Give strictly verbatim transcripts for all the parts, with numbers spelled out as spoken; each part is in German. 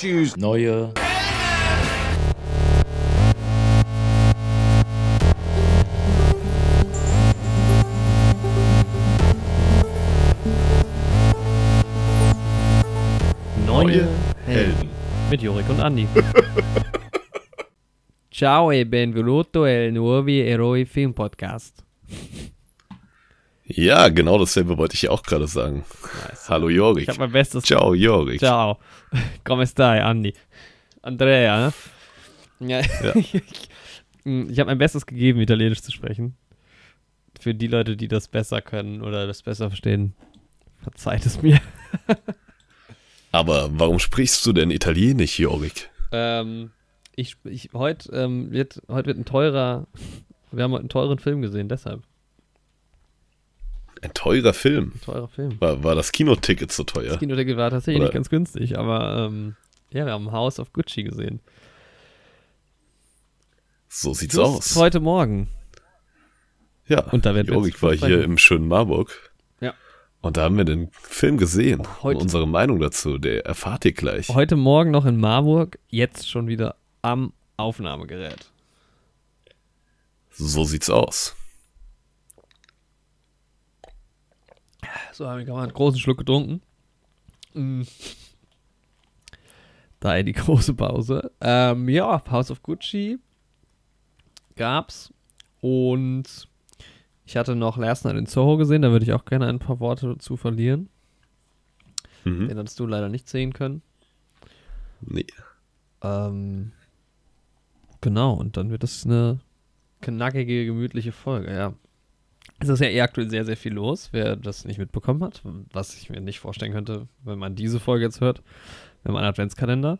Choose neue Helden. Neue Helden. Mit Jorik und Andi. Ciao e benvenuto al nuovo Eroi Film Podcast. Ja, genau dasselbe wollte ich ja auch gerade sagen. Nice. Hallo Jorik. Ich habe mein Bestes. Ciao Jorik. Ciao. Come stai, Andi? Andrea, ne? Ja. Ja. Ich habe mein Bestes gegeben, Italienisch zu sprechen. Für die Leute, die das besser können oder das besser verstehen, verzeiht es mir. Aber warum sprichst du denn Italienisch, Jorik? Ähm, ich, ich, heute, ähm, wird, heute wird ein teurer, wir haben heute einen teuren Film gesehen, deshalb. Ein teurer Film. Ein teurer Film. War, war das Kinoticket so teuer? Das Kinoticket war tatsächlich Oder? nicht ganz günstig, aber ähm, ja, wir haben House of Gucci gesehen. So sieht's Just aus. Heute Morgen. Ja, und da jo, ich war hier im schönen Marburg. Ja. Und da haben wir den Film gesehen. Heute, und unsere Meinung dazu, der erfahrt ihr gleich. Heute Morgen noch in Marburg, jetzt schon wieder am Aufnahmegerät. So sieht's aus. So, habe ich gerade einen großen Schluck getrunken. Mm. Daher die große Pause. Ähm, ja, House of Gucci gab's. Und ich hatte noch Last Night in Soho gesehen. Da würde ich auch gerne ein paar Worte dazu verlieren. Mhm. Den hattest du leider nicht sehen können. Nee. Ähm, genau, und dann wird das eine knackige, gemütliche Folge, ja. Es ist ja eh aktuell sehr, sehr viel los, wer das nicht mitbekommen hat, was ich mir nicht vorstellen könnte, wenn man diese Folge jetzt hört. Wir haben einen Adventskalender.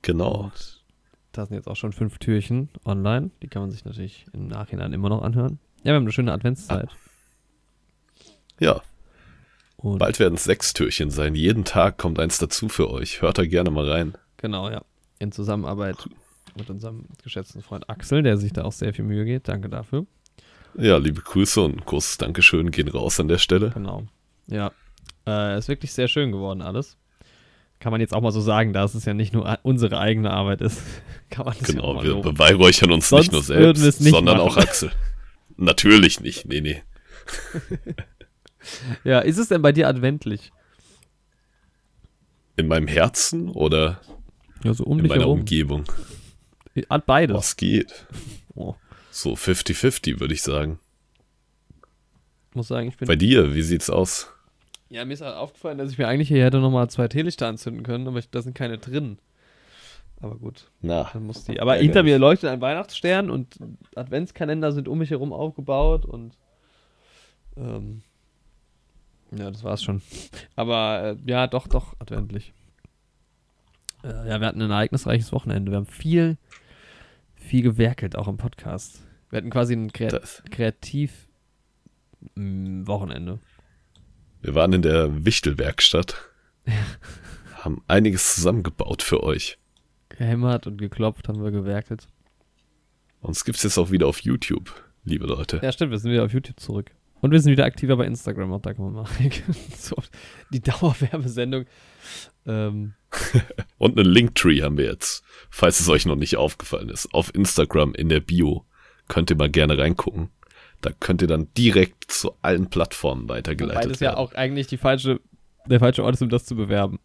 Genau. Und da sind jetzt auch schon fünf Türchen online, die kann man sich natürlich im Nachhinein immer noch anhören. Ja, wir haben eine schöne Adventszeit. Ja. Und bald werden es sechs Türchen sein, jeden Tag kommt eins dazu für euch, hört da gerne mal rein. Genau, ja, in Zusammenarbeit mit unserem geschätzten Freund Axel, der sich da auch sehr viel Mühe gibt, danke dafür. Ja, liebe Grüße und ein großes Dankeschön gehen raus an der Stelle. Genau. Ja, äh, ist wirklich sehr schön geworden alles. Kann man jetzt auch mal so sagen, da es ist ja nicht nur unsere eigene Arbeit ist. Kann man das genau, ja wir loben. Beweihräuchern uns Sonst nicht nur selbst, nicht sondern machen. Auch Axel. Natürlich nicht, nee, nee. Ja, ist es denn bei dir adventlich? In meinem Herzen oder ja, so um in meiner herum. Umgebung? An beides. Was geht? Oh. So fifty-fifty, würde ich sagen. Muss sagen, ich bin. Bei dir, wie sieht's aus? Ja, mir ist halt aufgefallen, dass ich mir eigentlich hier hätte nochmal zwei Teelichter anzünden können, aber ich, da sind keine drin. Aber gut. Na. Dann muss die. Aber ja, hinter ja. mir leuchtet ein Weihnachtsstern und Adventskalender sind um mich herum aufgebaut und. Ähm, ja, das war's schon. Aber äh, ja, doch, doch, adventlich. Äh, ja, wir hatten ein ereignisreiches Wochenende. Wir haben viel. viel gewerkelt, auch im Podcast. Wir hatten quasi ein Kreat- Kreativ-Wochenende. Wir waren in der Wichtelwerkstatt. Haben einiges zusammengebaut für euch. Gehämmert und geklopft, haben wir gewerkelt. Uns gibt's jetzt auch wieder auf YouTube, liebe Leute. Ja, stimmt, wir sind wieder auf YouTube zurück. Und wir sind wieder aktiver bei Instagram, auch da kann man mal so, die Dauerwerbesendung. Ähm. Und einen Linktree haben wir jetzt, falls es euch noch nicht aufgefallen ist. Auf Instagram in der Bio könnt ihr mal gerne reingucken. Da könnt ihr dann direkt zu allen Plattformen weitergeleitet werden. Weil das ja auch eigentlich die falsche, der falsche Ort ist, um das zu bewerben.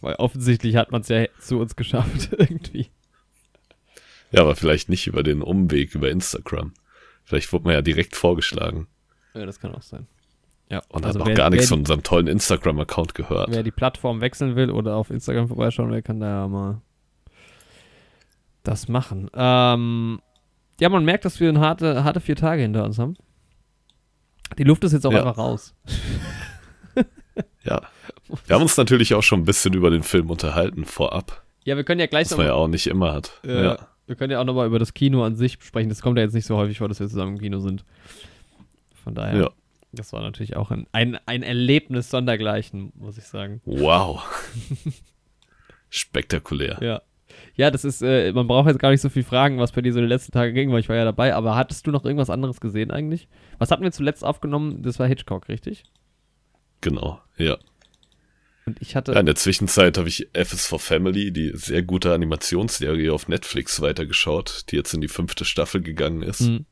Weil offensichtlich hat man es ja zu uns geschafft irgendwie. Ja, aber vielleicht nicht über den Umweg über Instagram. Vielleicht wurde man ja direkt vorgeschlagen. Ja, das kann auch sein. Ja, und also hat noch gar nichts von unserem tollen Instagram-Account gehört. Wer die Plattform wechseln will oder auf Instagram vorbeischauen will, kann da ja mal das machen. Ähm, ja, man merkt, dass wir eine harte, harte vier Tage hinter uns haben. Die Luft ist jetzt auch ja. einfach raus. Ja. Wir haben uns natürlich auch schon ein bisschen über den Film unterhalten vorab. Ja, wir können ja gleich was noch... Was man ja auch nicht immer hat. Äh, ja. Wir können ja auch nochmal über das Kino an sich sprechen. Das kommt ja jetzt nicht so häufig vor, dass wir zusammen im Kino sind. Von daher, ja. das war natürlich auch ein, ein, ein Erlebnis sondergleichen, muss ich sagen. Wow. Spektakulär. Ja, ja, das ist, äh, man braucht jetzt gar nicht so viel fragen, was bei dir so die letzten Tage ging, weil ich war ja dabei. Aber hattest du noch irgendwas anderes gesehen eigentlich? Was hatten wir zuletzt aufgenommen? Das war Hitchcock, richtig? Genau, ja. Und ich hatte ja, in der Zwischenzeit habe ich F is for Family, die sehr gute Animationsserie auf Netflix, weitergeschaut, die jetzt in die fünfte Staffel gegangen ist. Mhm.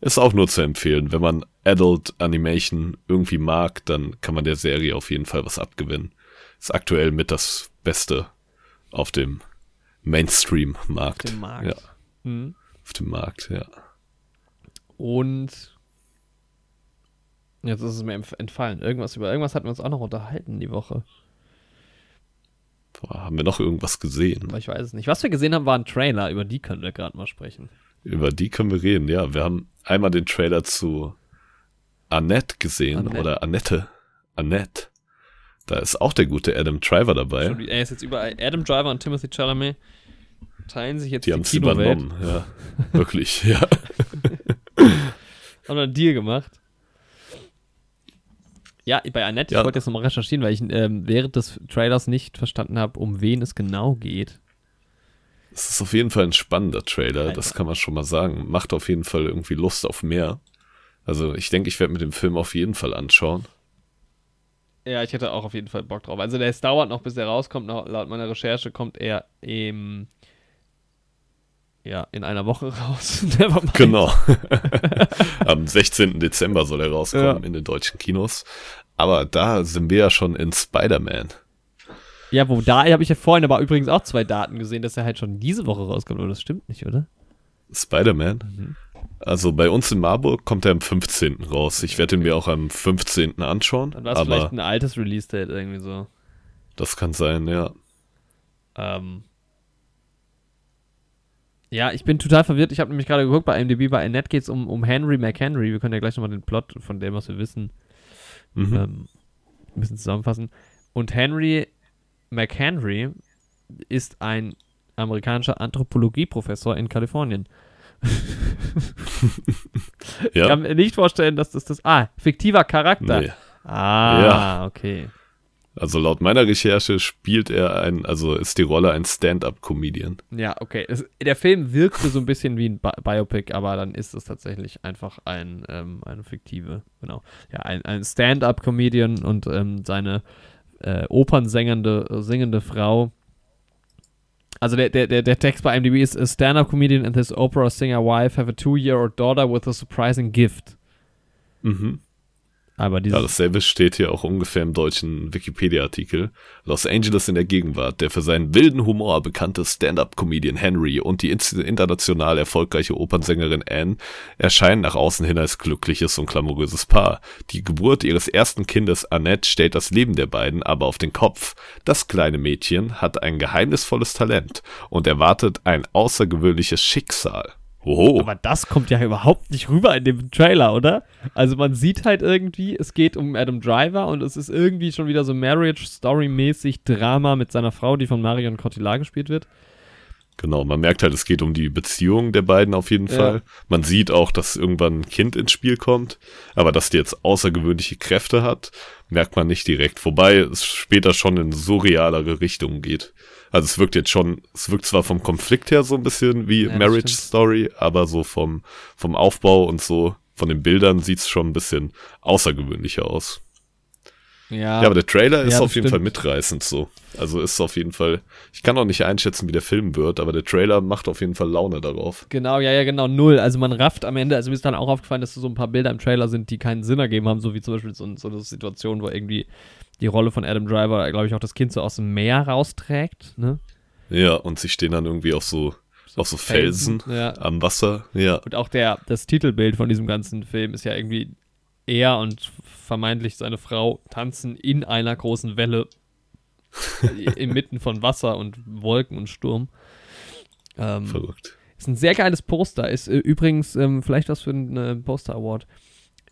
Ist auch nur zu empfehlen. Wenn man Adult Animation irgendwie mag, dann kann man der Serie auf jeden Fall was abgewinnen. Ist aktuell mit das Beste auf dem Mainstream-Markt. Auf dem Markt. Ja. Mhm. Auf dem Markt, ja. Und jetzt ist es mir entfallen. Irgendwas über irgendwas hatten wir uns auch noch unterhalten die Woche. Boah, haben wir noch irgendwas gesehen? Aber ich weiß es nicht. Was wir gesehen haben, war ein Trailer. Über die können wir gerade mal sprechen. Über die können wir reden, ja. Wir haben einmal den Trailer zu Annette gesehen. Annette. Oder Annette. Annette. Da ist auch der gute Adam Driver dabei. Er ist jetzt überall. Adam Driver und Timothée Chalamet teilen sich jetzt die Kinowelt. Die haben es übernommen, ja. Wirklich, ja. Haben einen Deal gemacht. Ja, bei Annette, ja. Ich wollte jetzt nochmal recherchieren, weil ich ähm, während des Trailers nicht verstanden habe, um wen es genau geht. Es ist auf jeden Fall ein spannender Trailer, Alter. Das kann man schon mal sagen. Macht auf jeden Fall irgendwie Lust auf mehr. Also ich denke, ich werde mir den Film auf jeden Fall anschauen. Ja, ich hätte auch auf jeden Fall Bock drauf. Also der dauert noch, bis der rauskommt. Laut meiner Recherche kommt er im... Ja, in einer Woche raus. Genau. Am sechzehnten Dezember soll er rauskommen, ja. In den deutschen Kinos. Aber da sind wir ja schon in Spider-Man. Ja, wo da habe ich ja vorhin aber übrigens auch zwei Daten gesehen, dass er halt schon diese Woche rauskommt. Aber das stimmt nicht, oder? Spider-Man? Mhm. Also bei uns in Marburg kommt er am fünfzehnten raus. Ich werde ihn mir auch am fünfzehnten anschauen. Dann war es vielleicht ein altes Release-Date irgendwie so. Das kann sein, ja. Ähm... Ja, ich bin total verwirrt. Ich habe nämlich gerade geguckt, bei I M D B, bei Annette geht es um, um Henry McHenry. Wir können ja gleich nochmal den Plot von dem, was wir wissen, mhm. ähm, ein bisschen zusammenfassen. Und Henry McHenry ist ein amerikanischer Anthropologieprofessor in Kalifornien. Ja. Ich kann mir nicht vorstellen, dass das das... Ah, fiktiver Charakter. Nee. Ah, ja. Okay. Also laut meiner Recherche spielt er ein, also ist die Rolle ein Stand-up-Comedian. Ja, okay. Es, der Film wirkte so ein bisschen wie ein Bi- Biopic, aber dann ist es tatsächlich einfach ein, ähm, eine fiktive, genau. Ja, ein, ein Stand-up-Comedian und ähm, seine äh, opernsängende äh, singende Frau. Also der, der, der Text bei I M D B ist: A Stand-up-Comedian and his opera singer wife have a two-year-old daughter with a surprising gift. Mhm. Aber ja, dasselbe steht hier auch ungefähr im deutschen Wikipedia-Artikel. Los Angeles in der Gegenwart, der für seinen wilden Humor bekannte Stand-up-Comedian Henry und die international erfolgreiche Opernsängerin Anne erscheinen nach außen hin als glückliches und glamouröses Paar. Die Geburt ihres ersten Kindes Annette stellt das Leben der beiden aber auf den Kopf. Das kleine Mädchen hat ein geheimnisvolles Talent und erwartet ein außergewöhnliches Schicksal. Oho. Aber das kommt ja überhaupt nicht rüber in dem Trailer, oder? Also man sieht halt irgendwie, es geht um Adam Driver und es ist irgendwie schon wieder so Marriage-Story-mäßig Drama mit seiner Frau, die von Marion Cotillard gespielt wird. Genau, man merkt halt, es geht um die Beziehung der beiden auf jeden ja. Fall. Man sieht auch, dass irgendwann ein Kind ins Spiel kommt, aber dass die jetzt außergewöhnliche Kräfte hat, merkt man nicht direkt. Wobei es später schon in surrealere Richtungen geht. Also es wirkt jetzt schon, es wirkt zwar vom Konflikt her so ein bisschen wie ja, Marriage stimmt. Story, aber so vom, vom Aufbau und so, von den Bildern sieht es schon ein bisschen außergewöhnlicher aus. Ja, ja, aber der Trailer ist ja, auf jeden stimmt. Fall mitreißend so. Also ist auf jeden Fall, ich kann auch nicht einschätzen, wie der Film wird, aber der Trailer macht auf jeden Fall Laune darauf. Genau, ja, ja, genau, null. Also man rafft am Ende, also mir ist dann auch aufgefallen, dass so ein paar Bilder im Trailer sind, die keinen Sinn ergeben haben, so wie zum Beispiel so, so eine Situation, wo irgendwie die Rolle von Adam Driver, glaube ich, auch das Kind so aus dem Meer rausträgt, ne? Ja, und sie stehen dann irgendwie auf so, so, auf so Felsen, Felsen ja. am Wasser, ja. Und auch der, das Titelbild von diesem ganzen Film ist ja irgendwie... Er und vermeintlich seine Frau tanzen in einer großen Welle inmitten von Wasser und Wolken und Sturm. Ähm, Verrückt. Ist ein sehr geiles Poster. Ist äh, übrigens ähm, vielleicht was für einen äh, Poster-Award.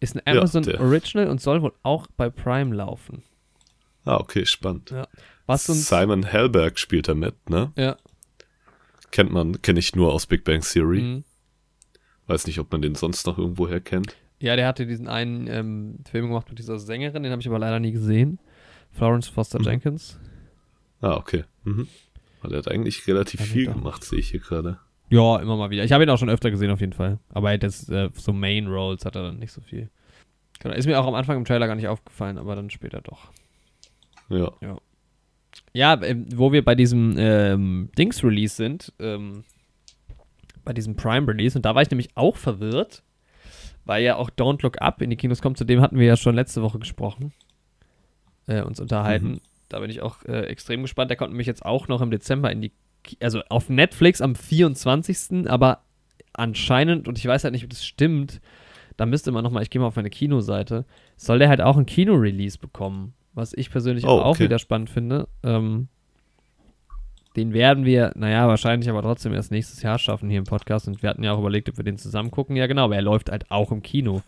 Ist ein Amazon ja, Original und soll wohl auch bei Prime laufen. Ah, okay, spannend. Ja. Was Simon Helberg spielt da mit, ne? Ja. Kennt man, kenne ich nur aus Big Bang Theory. Mhm. Weiß nicht, ob man den sonst noch irgendwo her kennt. Ja, der hatte diesen einen ähm, Film gemacht mit dieser Sängerin, den habe ich aber leider nie gesehen. Florence Foster mhm. Jenkins. Ah, okay. Mhm. Weil der hat eigentlich relativ ja, viel gemacht, sehe ich hier gerade. Ja, immer mal wieder. Ich habe ihn auch schon öfter gesehen auf jeden Fall. Aber das, äh, so Main Roles hat er dann nicht so viel. Ist mir auch am Anfang im Trailer gar nicht aufgefallen, aber dann später doch. Ja. Ja, ja wo wir bei diesem ähm, Dings-Release sind, ähm, bei diesem Prime-Release, und da war ich nämlich auch verwirrt, weil ja auch Don't Look Up in die Kinos kommt, zu dem hatten wir ja schon letzte Woche gesprochen, äh, uns unterhalten. Mhm. Da bin ich auch äh, extrem gespannt. Der kommt nämlich jetzt auch noch im Dezember in die, Ki- also auf Netflix am vierundzwanzigsten aber anscheinend, und ich weiß halt nicht, ob das stimmt, da müsste man nochmal, ich gehe mal auf meine Kinoseite, soll der halt auch ein Kino-Release bekommen, was ich persönlich oh, okay. auch wieder spannend finde. Ähm, den werden wir, naja, wahrscheinlich aber trotzdem erst nächstes Jahr schaffen hier im Podcast, und wir hatten ja auch überlegt, ob wir den zusammen gucken. Ja genau, aber er läuft halt auch im Kino.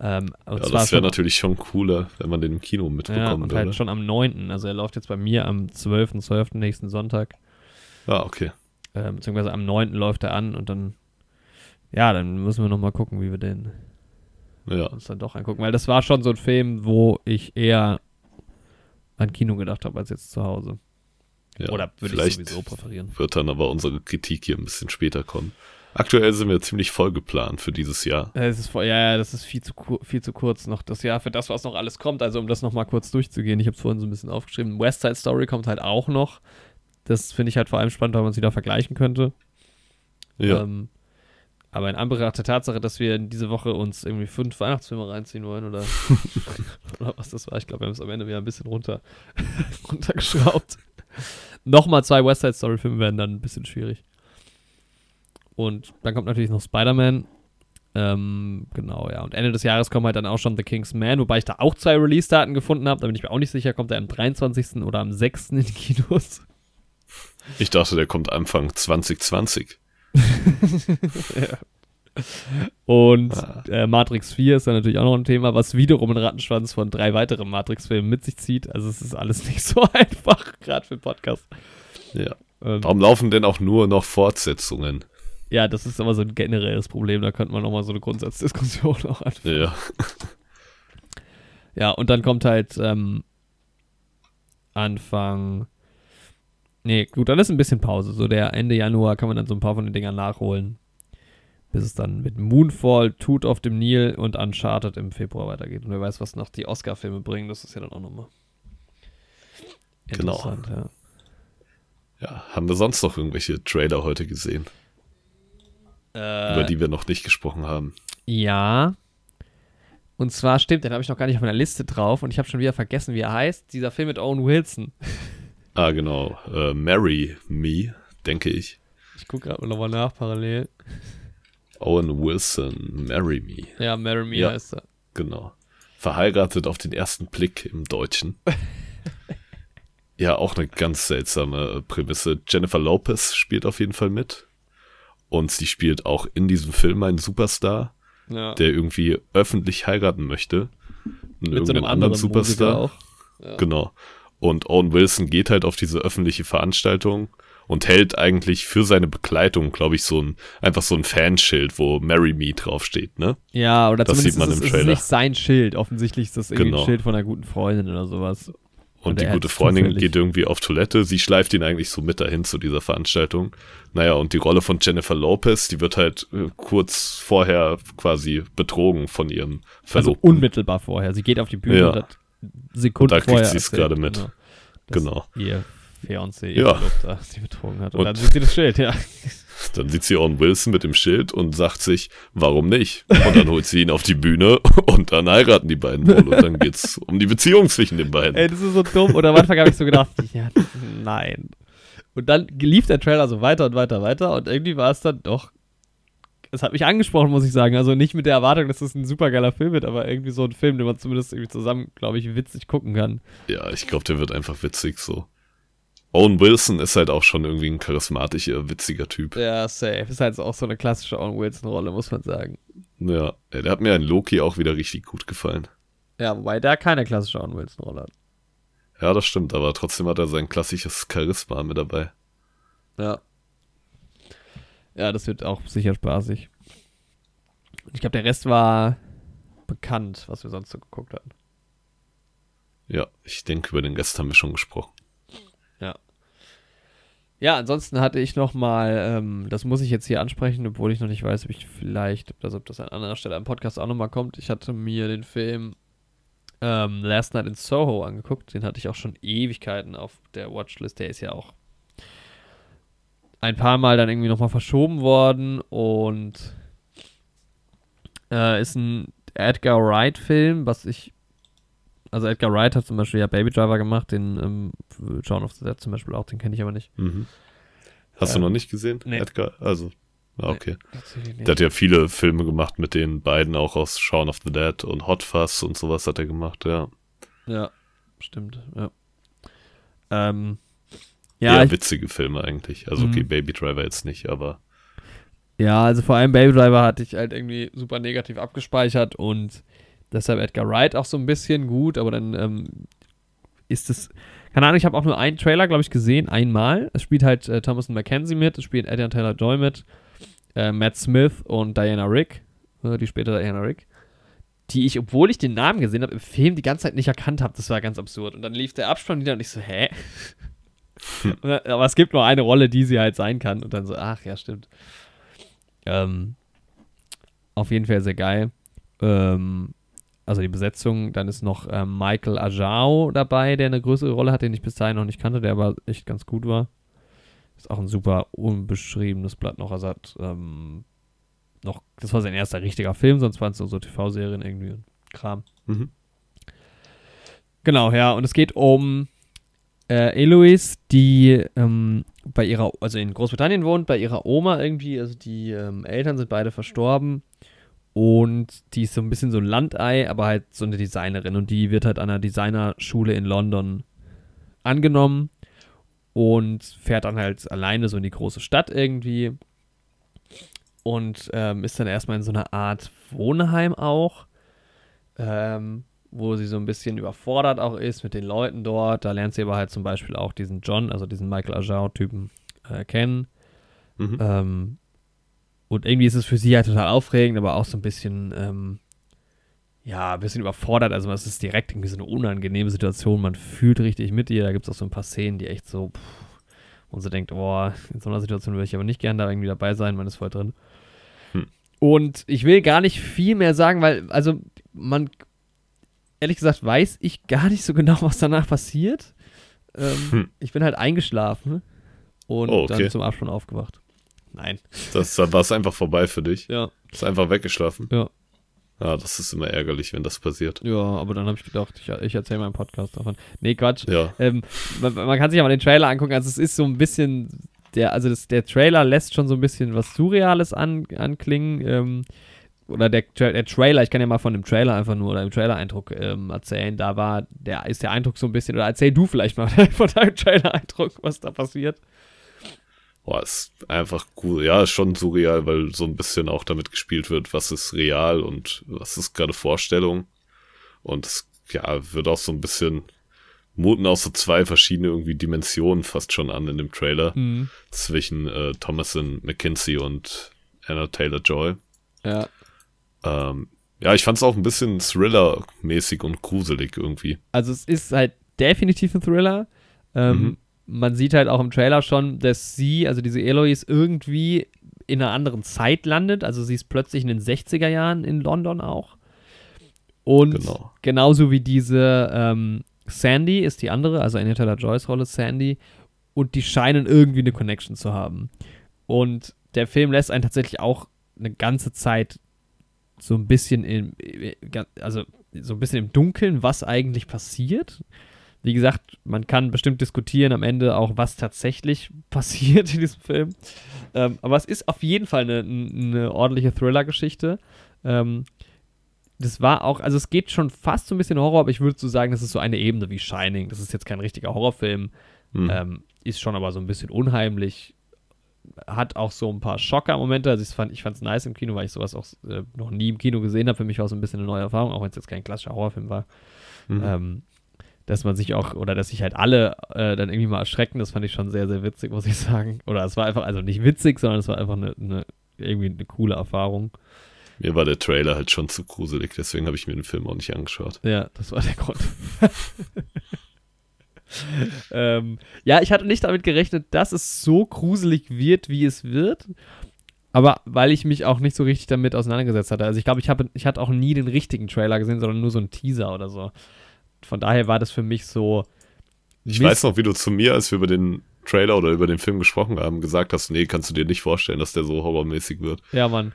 Ähm, und ja, zwar das wäre natürlich schon cooler, wenn man den im Kino mitbekommt. Ja, und oder? Halt schon am neunten Also er läuft jetzt bei mir am zwölften zwölften nächsten Sonntag. Ah, okay. Äh, beziehungsweise am neunten läuft er an, und dann, ja, dann müssen wir nochmal gucken, wie wir den ja. uns dann doch angucken. Weil das war schon so ein Film, wo ich eher an Kino gedacht habe, als jetzt zu Hause. Ja, oder würde ich sowieso präferieren. Wird dann aber unsere Kritik hier ein bisschen später kommen. Aktuell sind wir ziemlich voll geplant für dieses Jahr. Es ist voll, ja, das ist viel zu, viel zu kurz noch, das Jahr, für das, was noch alles kommt. Also um das nochmal kurz durchzugehen, ich habe es vorhin so ein bisschen aufgeschrieben, West Side Story kommt halt auch noch. Das finde ich halt vor allem spannend, weil man es wieder vergleichen könnte. Ja. Ähm, aber in Anbetracht der Tatsache, dass wir diese Woche uns irgendwie fünf Weihnachtsfilme reinziehen wollen, oder, oder was das war, ich glaube, wir haben es am Ende wieder ein bisschen runter, runtergeschraubt. Nochmal zwei West Side Story Filme werden dann ein bisschen schwierig. Und dann kommt natürlich noch Spider-Man. Ähm, genau, ja. Und Ende des Jahres kommen halt dann auch schon The King's Man, wobei ich da auch zwei Release-Daten gefunden habe. Da bin ich mir auch nicht sicher, kommt der am dreiundzwanzigsten oder am sechsten in die Kinos? Ich dachte, der kommt Anfang zwanzig zwanzig ja. Und ah. äh, Matrix vier ist dann natürlich auch noch ein Thema, was wiederum einen Rattenschwanz von drei weiteren Matrix-Filmen mit sich zieht. Also es ist alles nicht so einfach, gerade für den Podcast. Ja. Ähm, Warum laufen denn auch nur noch Fortsetzungen? Ja, das ist aber so ein generelles Problem, da könnte man nochmal so eine Grundsatzdiskussion auch anfangen. Ja. Ja, und dann kommt halt ähm, Anfang, nee, gut, dann ist ein bisschen Pause, so der Ende Januar kann man dann so ein paar von den Dingern nachholen, bis es dann mit Moonfall, Tod auf dem Nil und Uncharted im Februar weitergeht. Und wer weiß, was noch die Oscar-Filme bringen, das ist ja dann auch nochmal interessant. Genau. Ja. Ja, haben wir sonst noch irgendwelche Trailer heute gesehen? Über die wir noch nicht gesprochen haben. Ja. Und zwar, stimmt, den habe ich noch gar nicht auf meiner Liste drauf, und ich habe schon wieder vergessen, wie er heißt. Dieser Film mit Owen Wilson. Ah, genau. Äh, Marry Me, denke ich. Ich gucke gerade nochmal nach, parallel. Owen Wilson, Marry Me. Ja, Marry Me ja, heißt er. Genau. Verheiratet auf den ersten Blick im Deutschen. Ja, auch eine ganz seltsame Prämisse. Jennifer Lopez spielt auf jeden Fall mit. Und sie spielt auch in diesem Film einen Superstar, ja. der irgendwie öffentlich heiraten möchte. Mit irgendeinem so einem anderen, anderen Superstar. Auch. Ja. Genau. Und Owen Wilson geht halt auf diese öffentliche Veranstaltung und hält eigentlich für seine Begleitung, glaube ich, so ein einfach so ein Fanschild, wo Marry Me draufsteht, ne? Ja, oder das zumindest sieht man ist, im Trailer. Ist nicht sein Schild. Offensichtlich ist das irgendwie genau. ein Schild von einer guten Freundin oder sowas. Und, und die gute Freundin zufällig. Geht irgendwie auf Toilette. Sie schleift ihn eigentlich so mit dahin zu dieser Veranstaltung. Naja, und die Rolle von Jennifer Lopez, die wird halt äh, kurz vorher quasi betrogen von ihrem Verlobten. Also unmittelbar vorher. Sie geht auf die Bühne ja. und hat Sekunden vorher. Da kriegt sie es gerade mit. Genau. genau. Ihr Fiancé, ihr ja. Verlobter, sie betrogen hat. Und, und dann sieht sie das Schild, ja. Dann sieht sie Owen Wilson mit dem Schild und sagt sich, warum nicht? Und dann holt sie ihn auf die Bühne und dann heiraten die beiden wohl. Und dann geht's um die Beziehung zwischen den beiden. Ey, das ist so dumm. Und am Anfang habe ich so gedacht, ja, nein. Und dann lief der Trailer so weiter und weiter, weiter. Und irgendwie war es dann doch, es hat mich angesprochen, muss ich sagen. Also nicht mit der Erwartung, dass es ein supergeiler Film wird, aber irgendwie so ein Film, den man zumindest irgendwie zusammen, glaube ich, witzig gucken kann. Ja, ich glaube, der wird einfach witzig so. Owen Wilson ist halt auch schon irgendwie ein charismatischer, witziger Typ. Ja, safe. Ist halt auch so eine klassische Owen Wilson-Rolle, muss man sagen. Ja, der hat mir in Loki auch wieder richtig gut gefallen. Ja, wobei der keine klassische Owen Wilson-Rolle hat. Ja, das stimmt, aber trotzdem hat er sein klassisches Charisma mit dabei. Ja. Ja, das wird auch sicher spaßig. Ich glaube, der Rest war bekannt, was wir sonst so geguckt hatten. Ja, ich denke, über den Rest haben wir schon gesprochen. Ja, ansonsten hatte ich nochmal, ähm, das muss ich jetzt hier ansprechen, obwohl ich noch nicht weiß, ob ich vielleicht, ob das, ob das an anderer Stelle am Podcast auch nochmal kommt. Ich hatte mir den Film ähm, Last Night in Soho angeguckt. Den hatte ich auch schon Ewigkeiten auf der Watchlist. Der ist ja auch ein paar Mal dann irgendwie nochmal verschoben worden und äh, ist ein Edgar Wright-Film, was ich, also Edgar Wright hat zum Beispiel ja Baby Driver gemacht, den ähm, Shaun of the Dead zum Beispiel auch, den kenne ich aber nicht. Mhm. Hast ähm, du noch nicht gesehen? Nee. Edgar, also, ah, okay. Nee, der hat ja viele Filme gemacht mit den beiden, auch aus Shaun of the Dead und Hot Fuzz und sowas hat er gemacht, ja. Ja, stimmt, ja. Ähm, ja, ja ich, witzige Filme eigentlich, also okay, Baby Driver jetzt nicht, aber ja, also vor allem Baby Driver hatte ich halt irgendwie super negativ abgespeichert und deshalb Edgar Wright auch so ein bisschen gut, aber dann ähm, ist es, keine Ahnung, ich habe auch nur einen Trailer, glaube ich, gesehen, einmal. Es spielt halt äh, Thomasin McKenzie mit, es spielt Anya Taylor-Joy mit, äh, Matt Smith und Diana Rigg, äh, die später Diana Rigg, die ich, obwohl ich den Namen gesehen habe, im Film die ganze Zeit nicht erkannt habe. Das war ganz absurd. Und dann lief der Abspann wieder und ich so, hä? Hm. Aber es gibt nur eine Rolle, die sie halt sein kann. Und dann so, ach ja, stimmt. Ähm, auf jeden Fall sehr geil. Ähm, also die Besetzung, dann ist noch ähm, Michael Ajao dabei, der eine größere Rolle hat, den ich bis dahin noch nicht kannte, der aber echt ganz gut war. Ist auch ein super unbeschriebenes Blatt noch. Also hat, ähm, noch, das war sein erster richtiger Film, sonst waren es so, so T V-Serien irgendwie und Kram. Mhm. Genau, ja, und es geht um Äh, Eloise, die ähm, bei ihrer, also in Großbritannien wohnt, bei ihrer Oma irgendwie, also die ähm, Eltern sind beide verstorben und die ist so ein bisschen so ein Landei, aber halt so eine Designerin und die wird halt an einer Designerschule in London angenommen und fährt dann halt alleine so in die große Stadt irgendwie und ähm, ist dann erstmal in so einer Art Wohnheim auch, ähm, wo sie so ein bisschen überfordert auch ist mit den Leuten dort. Da lernt sie aber halt zum Beispiel auch diesen John, also diesen Michael Ajao-Typen äh, kennen. Mhm. Ähm, und irgendwie ist es für sie halt total aufregend, aber auch so ein bisschen, ähm, ja, ein bisschen überfordert. Also es ist direkt irgendwie so eine unangenehme Situation. Man fühlt richtig mit ihr. Da gibt es auch so ein paar Szenen, die echt so, pff, und sie denkt, oh, in so einer Situation würde ich aber nicht gerne da irgendwie dabei sein. Man ist voll drin. Mhm. Und ich will gar nicht viel mehr sagen, weil, also man... Ehrlich gesagt weiß ich gar nicht so genau, was danach passiert. Ähm, hm. Ich bin halt eingeschlafen und oh, okay. Dann zum Abspann aufgewacht. Nein. Das, das war es einfach vorbei für dich? Ja. Das ist einfach weggeschlafen? Ja. Ja, das ist immer ärgerlich, wenn das passiert. Ja, aber dann habe ich gedacht, ich, ich erzähle meinen Podcast davon. Nee, Quatsch. Ja. Ähm, man, man kann sich aber den Trailer angucken. Also es ist so ein bisschen, der, also das, der Trailer lässt schon so ein bisschen was Surreales an, anklingen. Ähm, Oder der, Tra- der Trailer, ich kann ja mal von dem Trailer einfach nur, oder dem Trailer-Eindruck ähm, erzählen, da war, der ist der Eindruck so ein bisschen, oder erzähl du vielleicht mal von deinem Trailer-Eindruck, was da passiert. Boah, ist einfach cool. Ja, ist schon surreal, weil so ein bisschen auch damit gespielt wird, was ist real und was ist gerade Vorstellung. Und es, ja, wird auch so ein bisschen, muten auch so zwei verschiedene irgendwie Dimensionen fast schon an in dem Trailer. Mhm. Zwischen äh, Thomasin McKenzie und Anya Taylor-Joy. Ja. Ähm, ja, ich fand es auch ein bisschen Thriller-mäßig und gruselig irgendwie. Also es ist halt definitiv ein Thriller. Ähm, mhm. Man sieht halt auch im Trailer schon, dass sie, also diese Eloise, irgendwie in einer anderen Zeit landet. Also sie ist plötzlich in den sechziger Jahren in London auch. Und genau. Genauso wie diese ähm, Sandy ist die andere, also Anya Taylor-Joys Rolle Sandy. Und die scheinen irgendwie eine Connection zu haben. Und der Film lässt einen tatsächlich auch eine ganze Zeit so ein bisschen im, also so ein bisschen im Dunkeln, was eigentlich passiert. Wie gesagt, man kann bestimmt diskutieren am Ende auch, was tatsächlich passiert in diesem Film. Ähm, aber es ist auf jeden Fall eine, eine ordentliche Thriller-Geschichte. Ähm, das war auch, also es geht schon fast so ein bisschen Horror, aber ich würde so sagen, das ist so eine Ebene wie Shining. Das ist jetzt kein richtiger Horrorfilm. Mhm. Ähm, ist schon aber so ein bisschen unheimlich. Hat auch so ein paar Schocker-Momente. Also ich fand ich fand's nice im Kino, weil ich sowas auch äh, noch nie im Kino gesehen habe. Für mich war es so ein bisschen eine neue Erfahrung, auch wenn es jetzt kein klassischer Horrorfilm war. Mhm. Ähm, dass man sich auch, oder dass sich halt alle äh, dann irgendwie mal erschrecken, das fand ich schon sehr, sehr witzig, muss ich sagen. Oder es war einfach, also nicht witzig, sondern es war einfach eine, eine, irgendwie eine coole Erfahrung. Mir war der Trailer halt schon zu gruselig, deswegen habe ich mir den Film auch nicht angeschaut. Ja, das war der Grund. ähm, ja, ich hatte nicht damit gerechnet, dass es so gruselig wird, wie es wird. Aber weil ich mich auch nicht so richtig damit auseinandergesetzt hatte. Also ich glaube, ich habe, ich hatte auch nie den richtigen Trailer gesehen, sondern nur so einen Teaser oder so. Von daher war das für mich so... Ich Mist. Weiß noch, wie du zu mir, als wir über den Trailer oder über den Film gesprochen haben, gesagt hast, nee, kannst du dir nicht vorstellen, dass der so horrormäßig wird. Ja, Mann.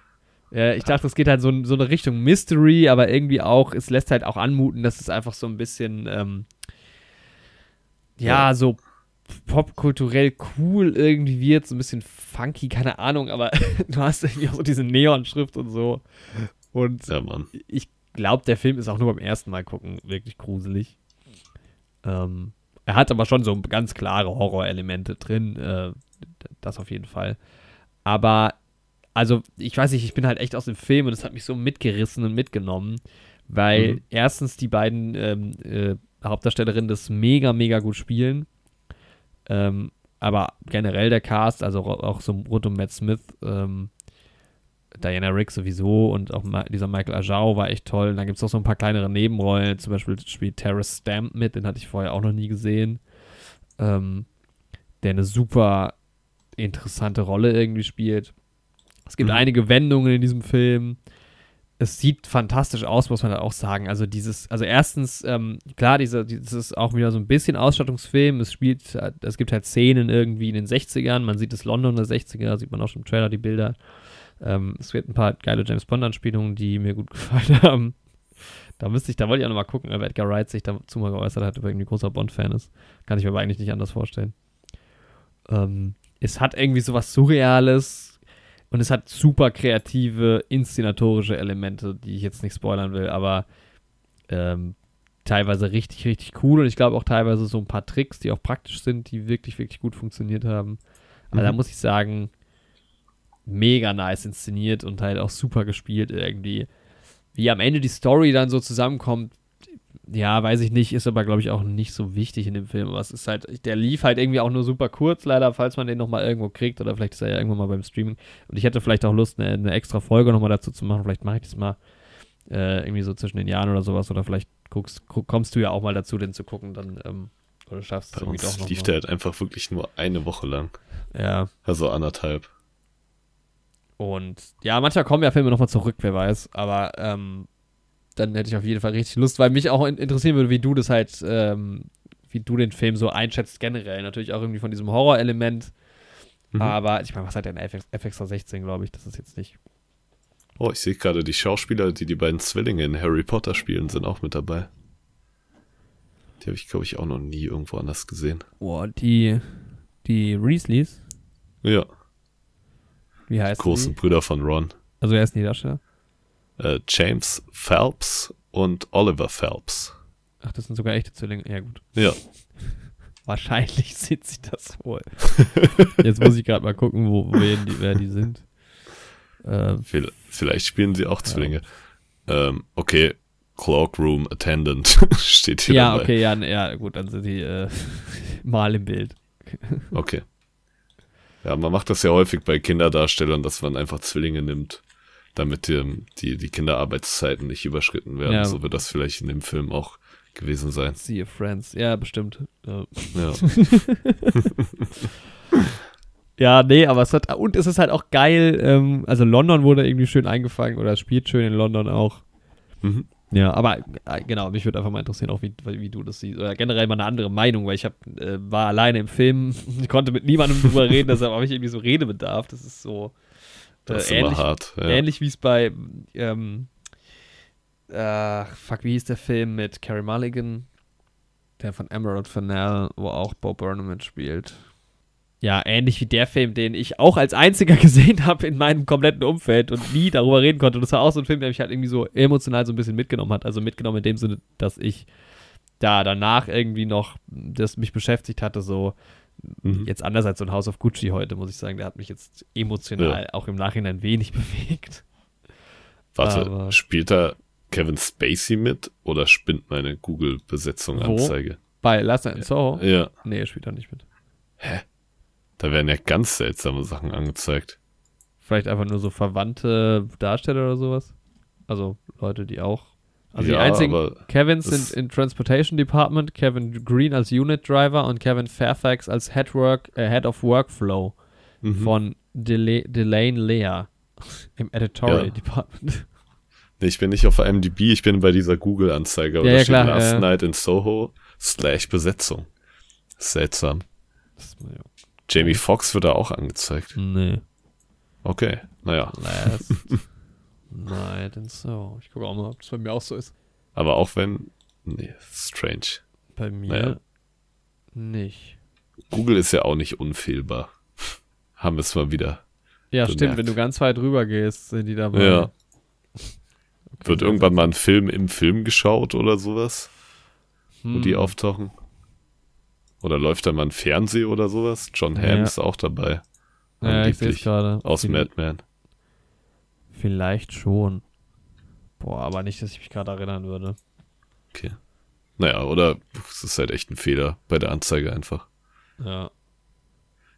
Ja, ich dachte, es geht halt so in so eine Richtung Mystery, aber irgendwie auch, es lässt halt auch anmuten, dass es einfach so ein bisschen, ähm, ja, ja, so popkulturell cool irgendwie wird, so ein bisschen funky, keine Ahnung, aber du hast irgendwie auch so diese Neonschrift und so. Und ja, Mann. Ich glaube, der Film ist auch nur beim ersten Mal gucken wirklich gruselig. Ähm, er hat aber schon so ganz klare Horrorelemente drin, äh, das auf jeden Fall. Aber also, ich weiß nicht, ich bin halt echt aus dem Film und es hat mich so mitgerissen und mitgenommen, weil mhm. erstens die beiden ähm, äh, Hauptdarstellerinnen das mega, mega gut spielen, ähm, aber generell der Cast, also auch so rund um Matt Smith, ähm, Diana Rigg sowieso und auch Ma- dieser Michael Ajao war echt toll. Und dann gibt es noch so ein paar kleinere Nebenrollen, zum Beispiel spielt Terrence Stamp mit, den hatte ich vorher auch noch nie gesehen, ähm, der eine super interessante Rolle irgendwie spielt. Es gibt mhm. einige Wendungen in diesem Film. Es sieht fantastisch aus, muss man halt auch sagen. Also dieses, also erstens, ähm, klar, dieser, dieses ist auch wieder so ein bisschen Ausstattungsfilm. Es spielt, es gibt halt Szenen irgendwie in den sechzigern. Man sieht das London der sechziger, sieht man auch schon im Trailer die Bilder. Ähm, es gibt ein paar geile James-Bond-Anspielungen, die mir gut gefallen haben. Da müsste ich, da wollte ich auch nochmal gucken, ob Edgar Wright sich dazu mal geäußert hat, ob er irgendwie großer Bond-Fan ist. Kann ich mir aber eigentlich nicht anders vorstellen. Ähm, es hat irgendwie sowas Surreales. Und es hat super kreative, inszenatorische Elemente, die ich jetzt nicht spoilern will, aber ähm, teilweise richtig, richtig cool. Und ich glaube auch teilweise so ein paar Tricks, die auch praktisch sind, die wirklich, wirklich gut funktioniert haben. Aber mhm. da muss ich sagen, mega nice inszeniert und halt auch super gespielt irgendwie. Wie am Ende die Story dann so zusammenkommt, ja, weiß ich nicht, ist aber, glaube ich, auch nicht so wichtig in dem Film. Aber es ist halt, der lief halt irgendwie auch nur super kurz, leider, falls man den nochmal irgendwo kriegt. Oder vielleicht ist er ja irgendwann mal beim Streaming. Und ich hätte vielleicht auch Lust, eine, eine extra Folge nochmal dazu zu machen. Vielleicht mache ich das mal äh, irgendwie so zwischen den Jahren oder sowas. Oder vielleicht guckst, guck, kommst du ja auch mal dazu, den zu gucken. Dann ähm, oder schaffst du es irgendwie doch noch. Lief der halt einfach wirklich nur eine Woche lang. Ja. Also anderthalb. Und ja, manchmal kommen ja Filme nochmal zurück, wer weiß. Aber, ähm, dann hätte ich auf jeden Fall richtig Lust, weil mich auch interessieren würde, wie du das halt, ähm, wie du den Film so einschätzt generell. Natürlich auch irgendwie von diesem Horror-Element. Mhm. Aber ich meine, was hat denn F X sechzehn, glaube ich? Das ist jetzt nicht... Oh, ich sehe gerade, die Schauspieler, die die beiden Zwillinge in Harry Potter spielen, sind auch mit dabei. Die habe ich, glaube ich, auch noch nie irgendwo anders gesehen. Boah, die... Die Reesleys? Ja. Wie heißt die? Großen Brüder von Ron. Also wer ist denn die Darsteller? James Phelps und Oliver Phelps. Ach, das sind sogar echte Zwillinge. Ja, gut. Ja. Wahrscheinlich sind sie das wohl. Jetzt muss ich gerade mal gucken, wo, wen die, wer die sind. Ähm, Vielleicht spielen sie auch Zwillinge. Ja. Ähm, okay, Cloakroom Attendant steht hier ja, dabei. Okay, ja, okay, ja, gut, dann sind die äh, mal im Bild. Okay. Ja, man macht das ja häufig bei Kinderdarstellern, dass man einfach Zwillinge nimmt, damit die, die, die Kinderarbeitszeiten nicht überschritten werden. Ja. So wird das vielleicht in dem Film auch gewesen sein. See Friends. Ja, bestimmt. Ja. Ja. Ja, nee, aber es hat, und es ist halt auch geil, ähm, also London wurde irgendwie schön eingefangen oder es spielt schön in London auch. Mhm. Ja, aber äh, genau, mich würde einfach mal interessieren, auch wie, wie du das siehst. Oder generell mal eine andere Meinung, weil ich hab, äh, war alleine im Film, ich konnte mit niemandem drüber reden, deshalb habe ich irgendwie so Redebedarf. Das ist so... Das ist ähnlich, immer hart, ja. Ähnlich wie es bei ähm, äh, fuck, wie hieß der Film mit Carey Mulligan, der von Emerald Fennell, wo auch Bo Burnham mitspielt. Ja, ähnlich wie der Film, den ich auch als einziger gesehen habe in meinem kompletten Umfeld und nie darüber reden konnte. Und das war auch so ein Film, der mich halt irgendwie so emotional so ein bisschen mitgenommen hat. Also mitgenommen in dem Sinne, dass ich da danach irgendwie noch, das mich beschäftigt hatte, so Mhm. Jetzt anders als so ein House of Gucci heute, muss ich sagen, der hat mich jetzt emotional ja. auch im Nachhinein wenig bewegt. Warte, aber spielt da Kevin Spacey mit oder spinnt meine Google-Besetzung-Anzeige? Bei Last Night in Soho? Ja. Nee, er spielt da nicht mit. Hä? Da werden ja ganz seltsame Sachen angezeigt. Vielleicht einfach nur so verwandte Darsteller oder sowas? Also Leute, die auch... Also ja, die einzigen Kevins sind in Transportation Department, Kevin Green als Unit Driver und Kevin Fairfax als Head, Work, äh, Head of Workflow. mhm. von Del- Delane Lea im Editorial ja. Department. Nee, ich bin nicht auf IMDb, ich bin bei dieser Google-Anzeige. Aber ja, da ja, steht klar, Last äh, Night in Soho slash Besetzung. Seltsam. Das, ja. Jamie Foxx wird da auch angezeigt. Nee. Okay, naja. Last Night in Soho. Ich gucke auch mal, ob das bei mir auch so ist. Aber auch wenn... Nee, strange. Bei mir naja. nicht. Google ist ja auch nicht unfehlbar. Haben wir es mal wieder Ja, bemerkt. Stimmt, wenn du ganz weit rüber gehst, sind die dabei. Ja. Okay, wird irgendwann mal ein Film im Film geschaut oder sowas? Hm. Wo die auftauchen? Oder läuft da mal ein Fernseh oder sowas? John Hamm ja. ist auch dabei. Ja, ich sehe es gerade. Aus Mad Men. Vielleicht schon. Boah, aber nicht, dass ich mich gerade erinnern würde. Okay. Naja, oder es ist halt echt ein Fehler bei der Anzeige einfach. Ja.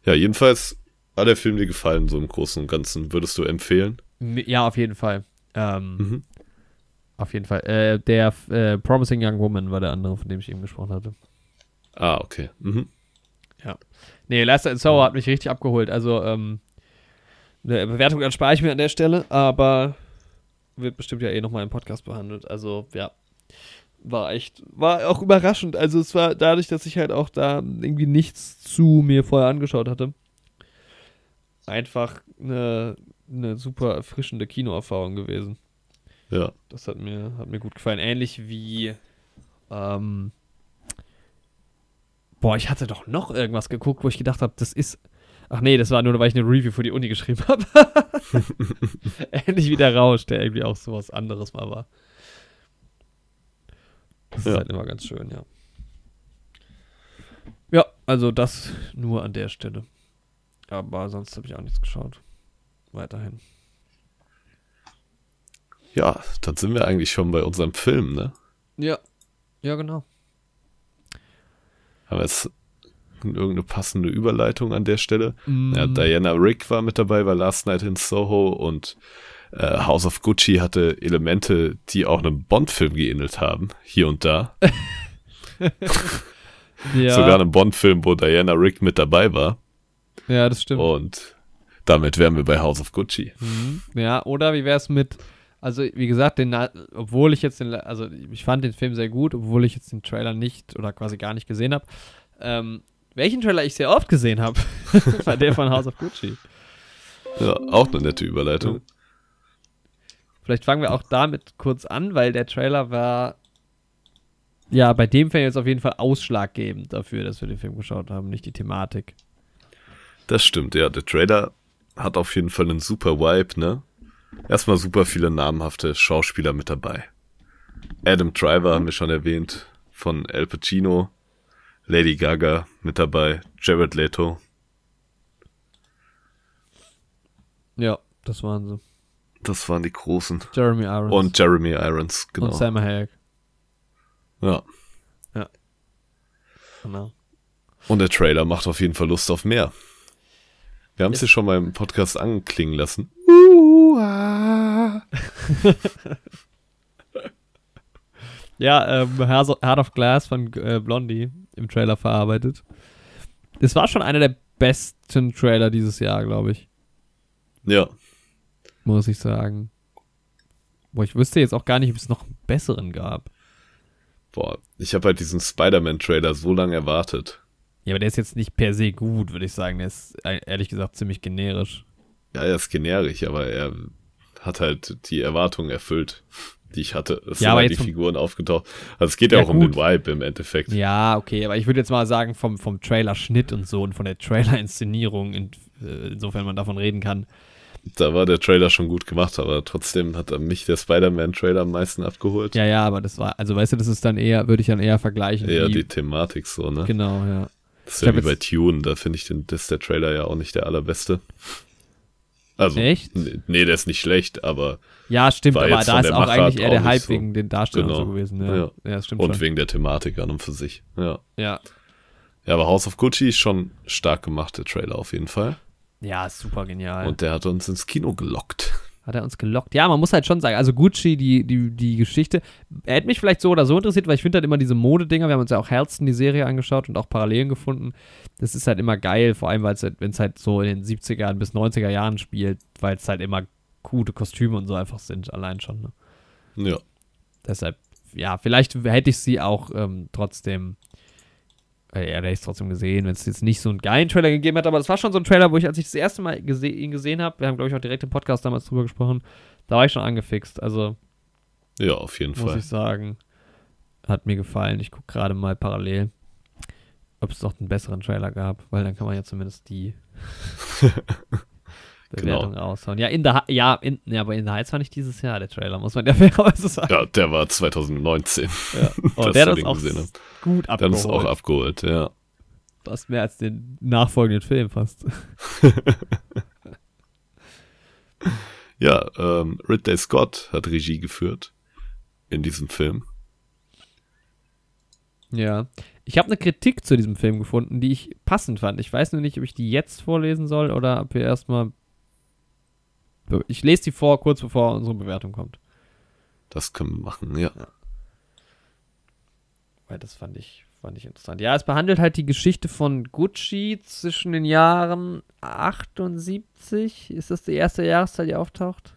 Ja, jedenfalls hat der Film dir gefallen, so im Großen und Ganzen. Würdest du empfehlen? Ja, auf jeden Fall. Ähm, mhm. Auf jeden Fall. Äh, der äh, Promising Young Woman war der andere, von dem ich eben gesprochen hatte. Ah, okay. Mhm. Ja. Nee, Last Night in Soho hat mich richtig abgeholt. Also, ähm, eine Bewertung erspare ich mir an der Stelle, aber wird bestimmt ja eh nochmal im Podcast behandelt. Also, ja. War echt, war auch überraschend. Also, es war dadurch, dass ich halt auch da irgendwie nichts zu mir vorher angeschaut hatte. Einfach eine, eine super erfrischende Kinoerfahrung gewesen. Ja. Das hat mir, hat mir gut gefallen. Ähnlich wie, ähm, boah, ich hatte doch noch irgendwas geguckt, wo ich gedacht habe, das ist, ach nee, das war nur, weil ich eine Review für die Uni geschrieben habe. Ähnlich wie der Rausch, der irgendwie auch sowas anderes mal war. Das ja. ist halt immer ganz schön, ja. Ja, also das nur an der Stelle. Aber sonst habe ich auch nichts geschaut. Weiterhin. Ja, dann sind wir eigentlich schon bei unserem Film, ne? Ja, ja genau. Haben wir jetzt irgendeine passende Überleitung an der Stelle? Mm. Ja, Diana Rigg war mit dabei bei Last Night in Soho und äh, House of Gucci hatte Elemente, die auch einem Bond-Film geähnelt haben, hier und da. ja. Sogar einem Bond-Film, wo Diana Rigg mit dabei war. Ja, das stimmt. Und damit wären wir bei House of Gucci. Mhm. Ja, oder wie wäre es mit, also wie gesagt, den, obwohl ich jetzt den, also ich fand den Film sehr gut, obwohl ich jetzt den Trailer nicht oder quasi gar nicht gesehen habe. Ähm, welchen Trailer ich sehr oft gesehen habe, war der von House of Gucci. Ja, auch eine nette Überleitung. Vielleicht fangen wir auch damit kurz an, weil der Trailer war, ja, bei dem Film jetzt auf jeden Fall ausschlaggebend dafür, dass wir den Film geschaut haben, nicht die Thematik. Das stimmt, ja. Der Trailer hat auf jeden Fall einen super Vibe, ne? Erstmal super viele namhafte Schauspieler mit dabei. Adam Driver haben wir schon erwähnt, von Al Pacino, Lady Gaga mit dabei, Jared Leto. Ja, das waren sie. Das waren die Großen. Jeremy Irons. Und Jeremy Irons, genau. Und Sam Hayek. Ja. Ja. Genau. Und der Trailer macht auf jeden Fall Lust auf mehr. Wir haben es ja schon mal im Podcast anklingen lassen. ja, ähm, Heart of Glass von äh, Blondie im Trailer verarbeitet. Das war schon einer der besten Trailer dieses Jahr, glaube ich. Ja. Muss ich sagen. Boah, ich wüsste jetzt auch gar nicht, ob es noch einen besseren gab. Boah, ich habe halt diesen Spider-Man-Trailer so lange erwartet. Ja, aber der ist jetzt nicht per se gut, würde ich sagen. Der ist ehrlich gesagt ziemlich generisch. Ja, er ist generisch, aber er hat halt die Erwartungen erfüllt, die ich hatte. Es ja, sind halt die Figuren aufgetaucht. Also es geht ja, ja auch gut. um den Vibe im Endeffekt. Ja, okay, aber ich würde jetzt mal sagen, vom, vom Trailer-Schnitt und so und von der Trailer-Inszenierung, in, insofern man davon reden kann. Da war der Trailer schon gut gemacht, aber trotzdem hat mich der Spider-Man-Trailer am meisten abgeholt. Ja, ja, aber das war, also weißt du, das ist dann eher, würde ich dann eher vergleichen. Ja, die Thematik so, ne? Genau, ja. Das ist ich ja wie bei Tune, da finde ich den, das ist der Trailer ja auch nicht der allerbeste. Also, echt? N- nee, der ist nicht schlecht, aber. Ja, stimmt, aber da ist auch eigentlich eher der Hype wegen den Darstellern genau. so gewesen. Ja. Ja. Ja, das stimmt und schon. Wegen der Thematik an und für sich. Ja. ja. Ja, aber House of Gucci ist schon stark gemacht, der Trailer auf jeden Fall. Ja, super genial. Und der hat uns ins Kino gelockt. Hat er uns gelockt? Ja, man muss halt schon sagen, also Gucci, die, die, die Geschichte, er hätte mich vielleicht so oder so interessiert, weil ich finde halt immer diese Modedinger, wir haben uns ja auch Halston die Serie angeschaut und auch Parallelen gefunden. Das ist halt immer geil, vor allem, weil es halt, wenn es halt so in den siebziger bis neunziger Jahren spielt, weil es halt immer gute Kostüme und so einfach sind, allein schon. Ne? Ja. Deshalb, ja, vielleicht hätte ich sie auch ähm, trotzdem, äh, ja, hätte ich es trotzdem gesehen, wenn es jetzt nicht so einen geilen Trailer gegeben hätte, aber das war schon so ein Trailer, wo ich, als ich das erste Mal gese- ihn gesehen habe, wir haben, glaube ich, auch direkt im Podcast damals drüber gesprochen, da war ich schon angefixt, also. Ja, auf jeden Fall. Muss ich sagen, hat mir gefallen. Ich gucke gerade mal parallel, ob es noch einen besseren Trailer gab, weil dann kann man ja zumindest die Bewertung genau. raushauen. Ja, in der, ja, in, ja, aber in der Heiz war nicht dieses Jahr der Trailer, muss man ja fairerweise sagen. Ja, der war zwanzig neunzehn. Ja. Oh, das der hat uns auch gesehen, gut abgeholt. Der hat uns auch abgeholt, ja. Fast mehr als den nachfolgenden Film, fast. Ja, ähm, Ridley Scott hat Regie geführt in diesem Film. Ja, ich habe eine Kritik zu diesem Film gefunden, die ich passend fand. Ich weiß nur nicht, ob ich die jetzt vorlesen soll oder ob wir erstmal... Ich lese die vor, kurz bevor unsere Bewertung kommt. Das können wir machen, ja. ja. Weil das fand ich, fand ich interessant. Ja, es behandelt halt die Geschichte von Gucci zwischen den Jahren achtundsiebzig. Ist das die erste Jahreszahl, die auftaucht?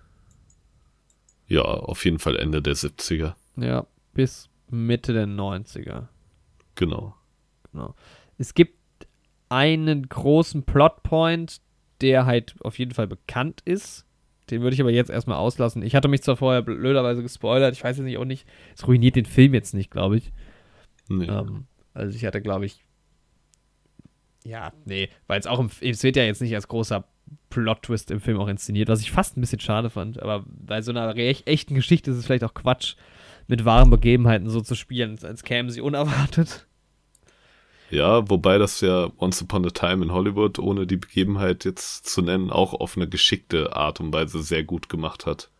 Ja, auf jeden Fall Ende der siebziger. Ja, bis Mitte der neunziger. Genau. genau. Es gibt einen großen Plotpoint, der halt auf jeden Fall bekannt ist. Den würde ich aber jetzt erstmal auslassen. Ich hatte mich zwar vorher blöderweise gespoilert, ich weiß jetzt nicht, auch nicht, es ruiniert den Film jetzt nicht, glaube ich. Nee. Ähm, also ich hatte, glaube ich, ja, nee, weil es auch, im, es wird ja jetzt nicht als großer Plot-Twist im Film auch inszeniert, was ich fast ein bisschen schade fand, aber bei so einer echt, echten Geschichte ist es vielleicht auch Quatsch, mit wahren Begebenheiten so zu spielen, als kämen sie unerwartet. Ja, wobei das ja Once Upon a Time in Hollywood, ohne die Begebenheit jetzt zu nennen, auch auf eine geschickte Art und Weise sehr gut gemacht hat.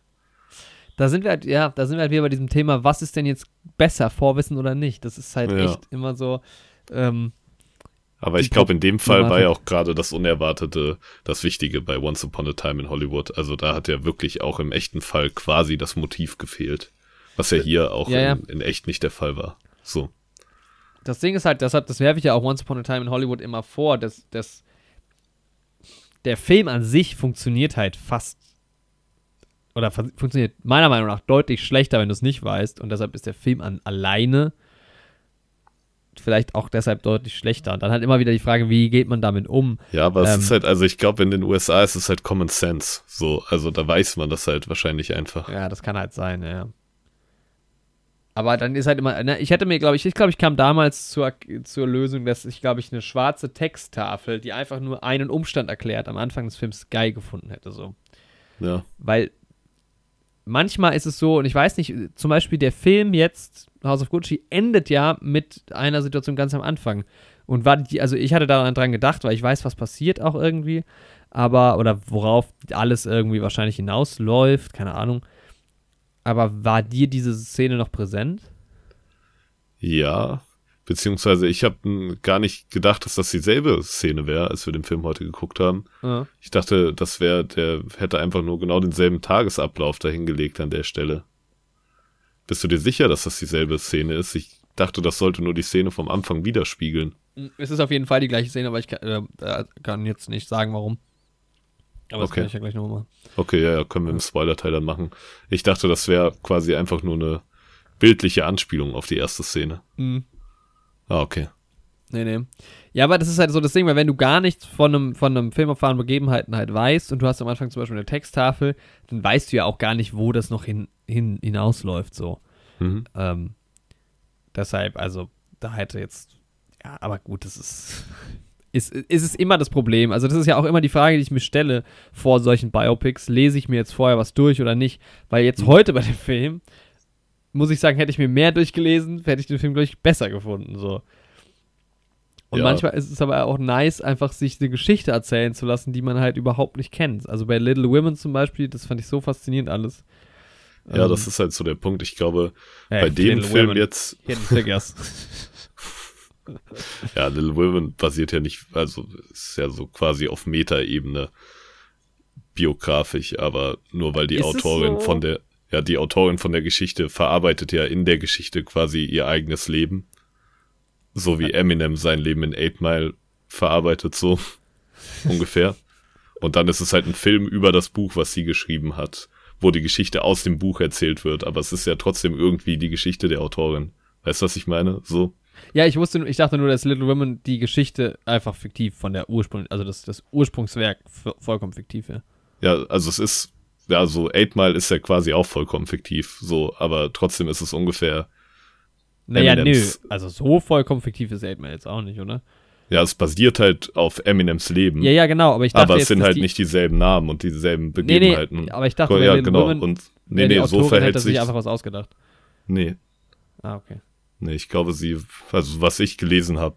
Da sind wir halt, ja, da sind wir halt wieder bei diesem Thema, was ist denn jetzt besser, Vorwissen oder nicht? Das ist halt ja. echt immer so. Ähm, Aber ich glaube, in dem Fall erwartet. war ja auch gerade das Unerwartete das Wichtige bei Once Upon a Time in Hollywood. Also da hat ja wirklich auch im echten Fall quasi das Motiv gefehlt. Was ja hier auch ja, ja. In, in echt nicht der Fall war. So. Das Ding ist halt, deshalb, das werfe ich ja auch Once Upon a Time in Hollywood immer vor, dass, dass der Film an sich funktioniert halt fast, oder funktioniert meiner Meinung nach deutlich schlechter, wenn du es nicht weißt. Und deshalb ist der Film an alleine vielleicht auch deshalb deutlich schlechter. Und dann halt immer wieder die Frage, wie geht man damit um? Ja, aber ähm, es ist halt, also ich glaube, in den U S A ist es halt Common Sense. So, also da weiß man das halt wahrscheinlich einfach. Ja, das kann halt sein, ja. Aber dann ist halt immer, ne, ich hätte mir, glaube ich, ich glaube, ich kam damals zur, zur Lösung, dass ich, glaube ich, eine schwarze Texttafel, die einfach nur einen Umstand erklärt, am Anfang des Films geil gefunden hätte, so. Ja. Weil manchmal ist es so, und ich weiß nicht, zum Beispiel der Film jetzt, House of Gucci, endet ja mit einer Situation ganz am Anfang. Und war die, also ich hatte daran dran gedacht, weil ich weiß, was passiert auch irgendwie, aber, oder worauf alles irgendwie wahrscheinlich hinausläuft, keine Ahnung. Aber war dir diese Szene noch präsent? Ja, beziehungsweise ich habe gar nicht gedacht, dass das dieselbe Szene wäre, als wir den Film heute geguckt haben. Ja. Ich dachte, das wäre, der hätte einfach nur genau denselben Tagesablauf dahingelegt an der Stelle. Bist du dir sicher, dass das dieselbe Szene ist? Ich dachte, das sollte nur die Szene vom Anfang widerspiegeln. Es ist auf jeden Fall die gleiche Szene, aber ich kann, äh, kann jetzt nicht sagen, warum. Aber das okay. kann ich ja gleich nochmal machen. Okay, ja, ja, können wir im Spoiler-Teil dann machen. Ich dachte, das wäre quasi einfach nur eine bildliche Anspielung auf die erste Szene. Mhm. Ah, okay. Nee, nee. Ja, aber das ist halt so das Ding, weil wenn du gar nichts von einem, von einem Film erfahren Begebenheiten halt weißt und du hast am Anfang zum Beispiel eine Texttafel, dann weißt du ja auch gar nicht, wo das noch hin, hin, hinausläuft, so. Mhm. Ähm, deshalb, also, da hätte jetzt, ja, aber gut, das ist... Ist, ist es immer das Problem. Also das ist ja auch immer die Frage, die ich mir stelle vor solchen Biopics. Lese ich mir jetzt vorher was durch oder nicht? Weil jetzt heute bei dem Film, muss ich sagen, hätte ich mir mehr durchgelesen, hätte ich den Film, glaube ich, besser gefunden. So. Und ja. manchmal ist es aber auch nice, einfach sich eine Geschichte erzählen zu lassen, die man halt überhaupt nicht kennt. Also bei Little Women zum Beispiel, das fand ich so faszinierend alles. Ja, ähm, das ist halt so der Punkt. Ich glaube, ey, bei dem Film Women. Jetzt... Hidden Figures. Ja, Little Women basiert ja nicht, also ist ja so quasi auf Meta-Ebene biografisch, aber nur weil die Ist Autorin so? von der, ja, die Autorin von der Geschichte verarbeitet ja in der Geschichte quasi ihr eigenes Leben. So wie Eminem sein Leben in Eight Mile verarbeitet, so ungefähr. Und dann ist es halt ein Film über das Buch, was sie geschrieben hat, wo die Geschichte aus dem Buch erzählt wird, aber es ist ja trotzdem irgendwie die Geschichte der Autorin. Weißt du, was ich meine? So. Ja, ich wusste, ich dachte nur, dass Little Women die Geschichte einfach fiktiv von der Ursprung, also das, das Ursprungswerk vollkommen fiktiv, ja. Ja, also es ist, ja, so Eight Mile ist ja quasi auch vollkommen fiktiv, so, aber trotzdem ist es ungefähr. Naja, Eminems. Nö, also so vollkommen fiktiv ist Eight Mile jetzt auch nicht, oder? Ja, es basiert halt auf Eminems Leben. Ja, ja, genau, aber ich dachte aber es jetzt, sind halt die nicht dieselben Namen und dieselben Begebenheiten. Nee, nee, aber ich dachte, ja, genau. Women, und nee, nee, so verhält sich einfach was ausgedacht. Nee. Ah, okay. Nee, ich glaube, sie, also was ich gelesen habe,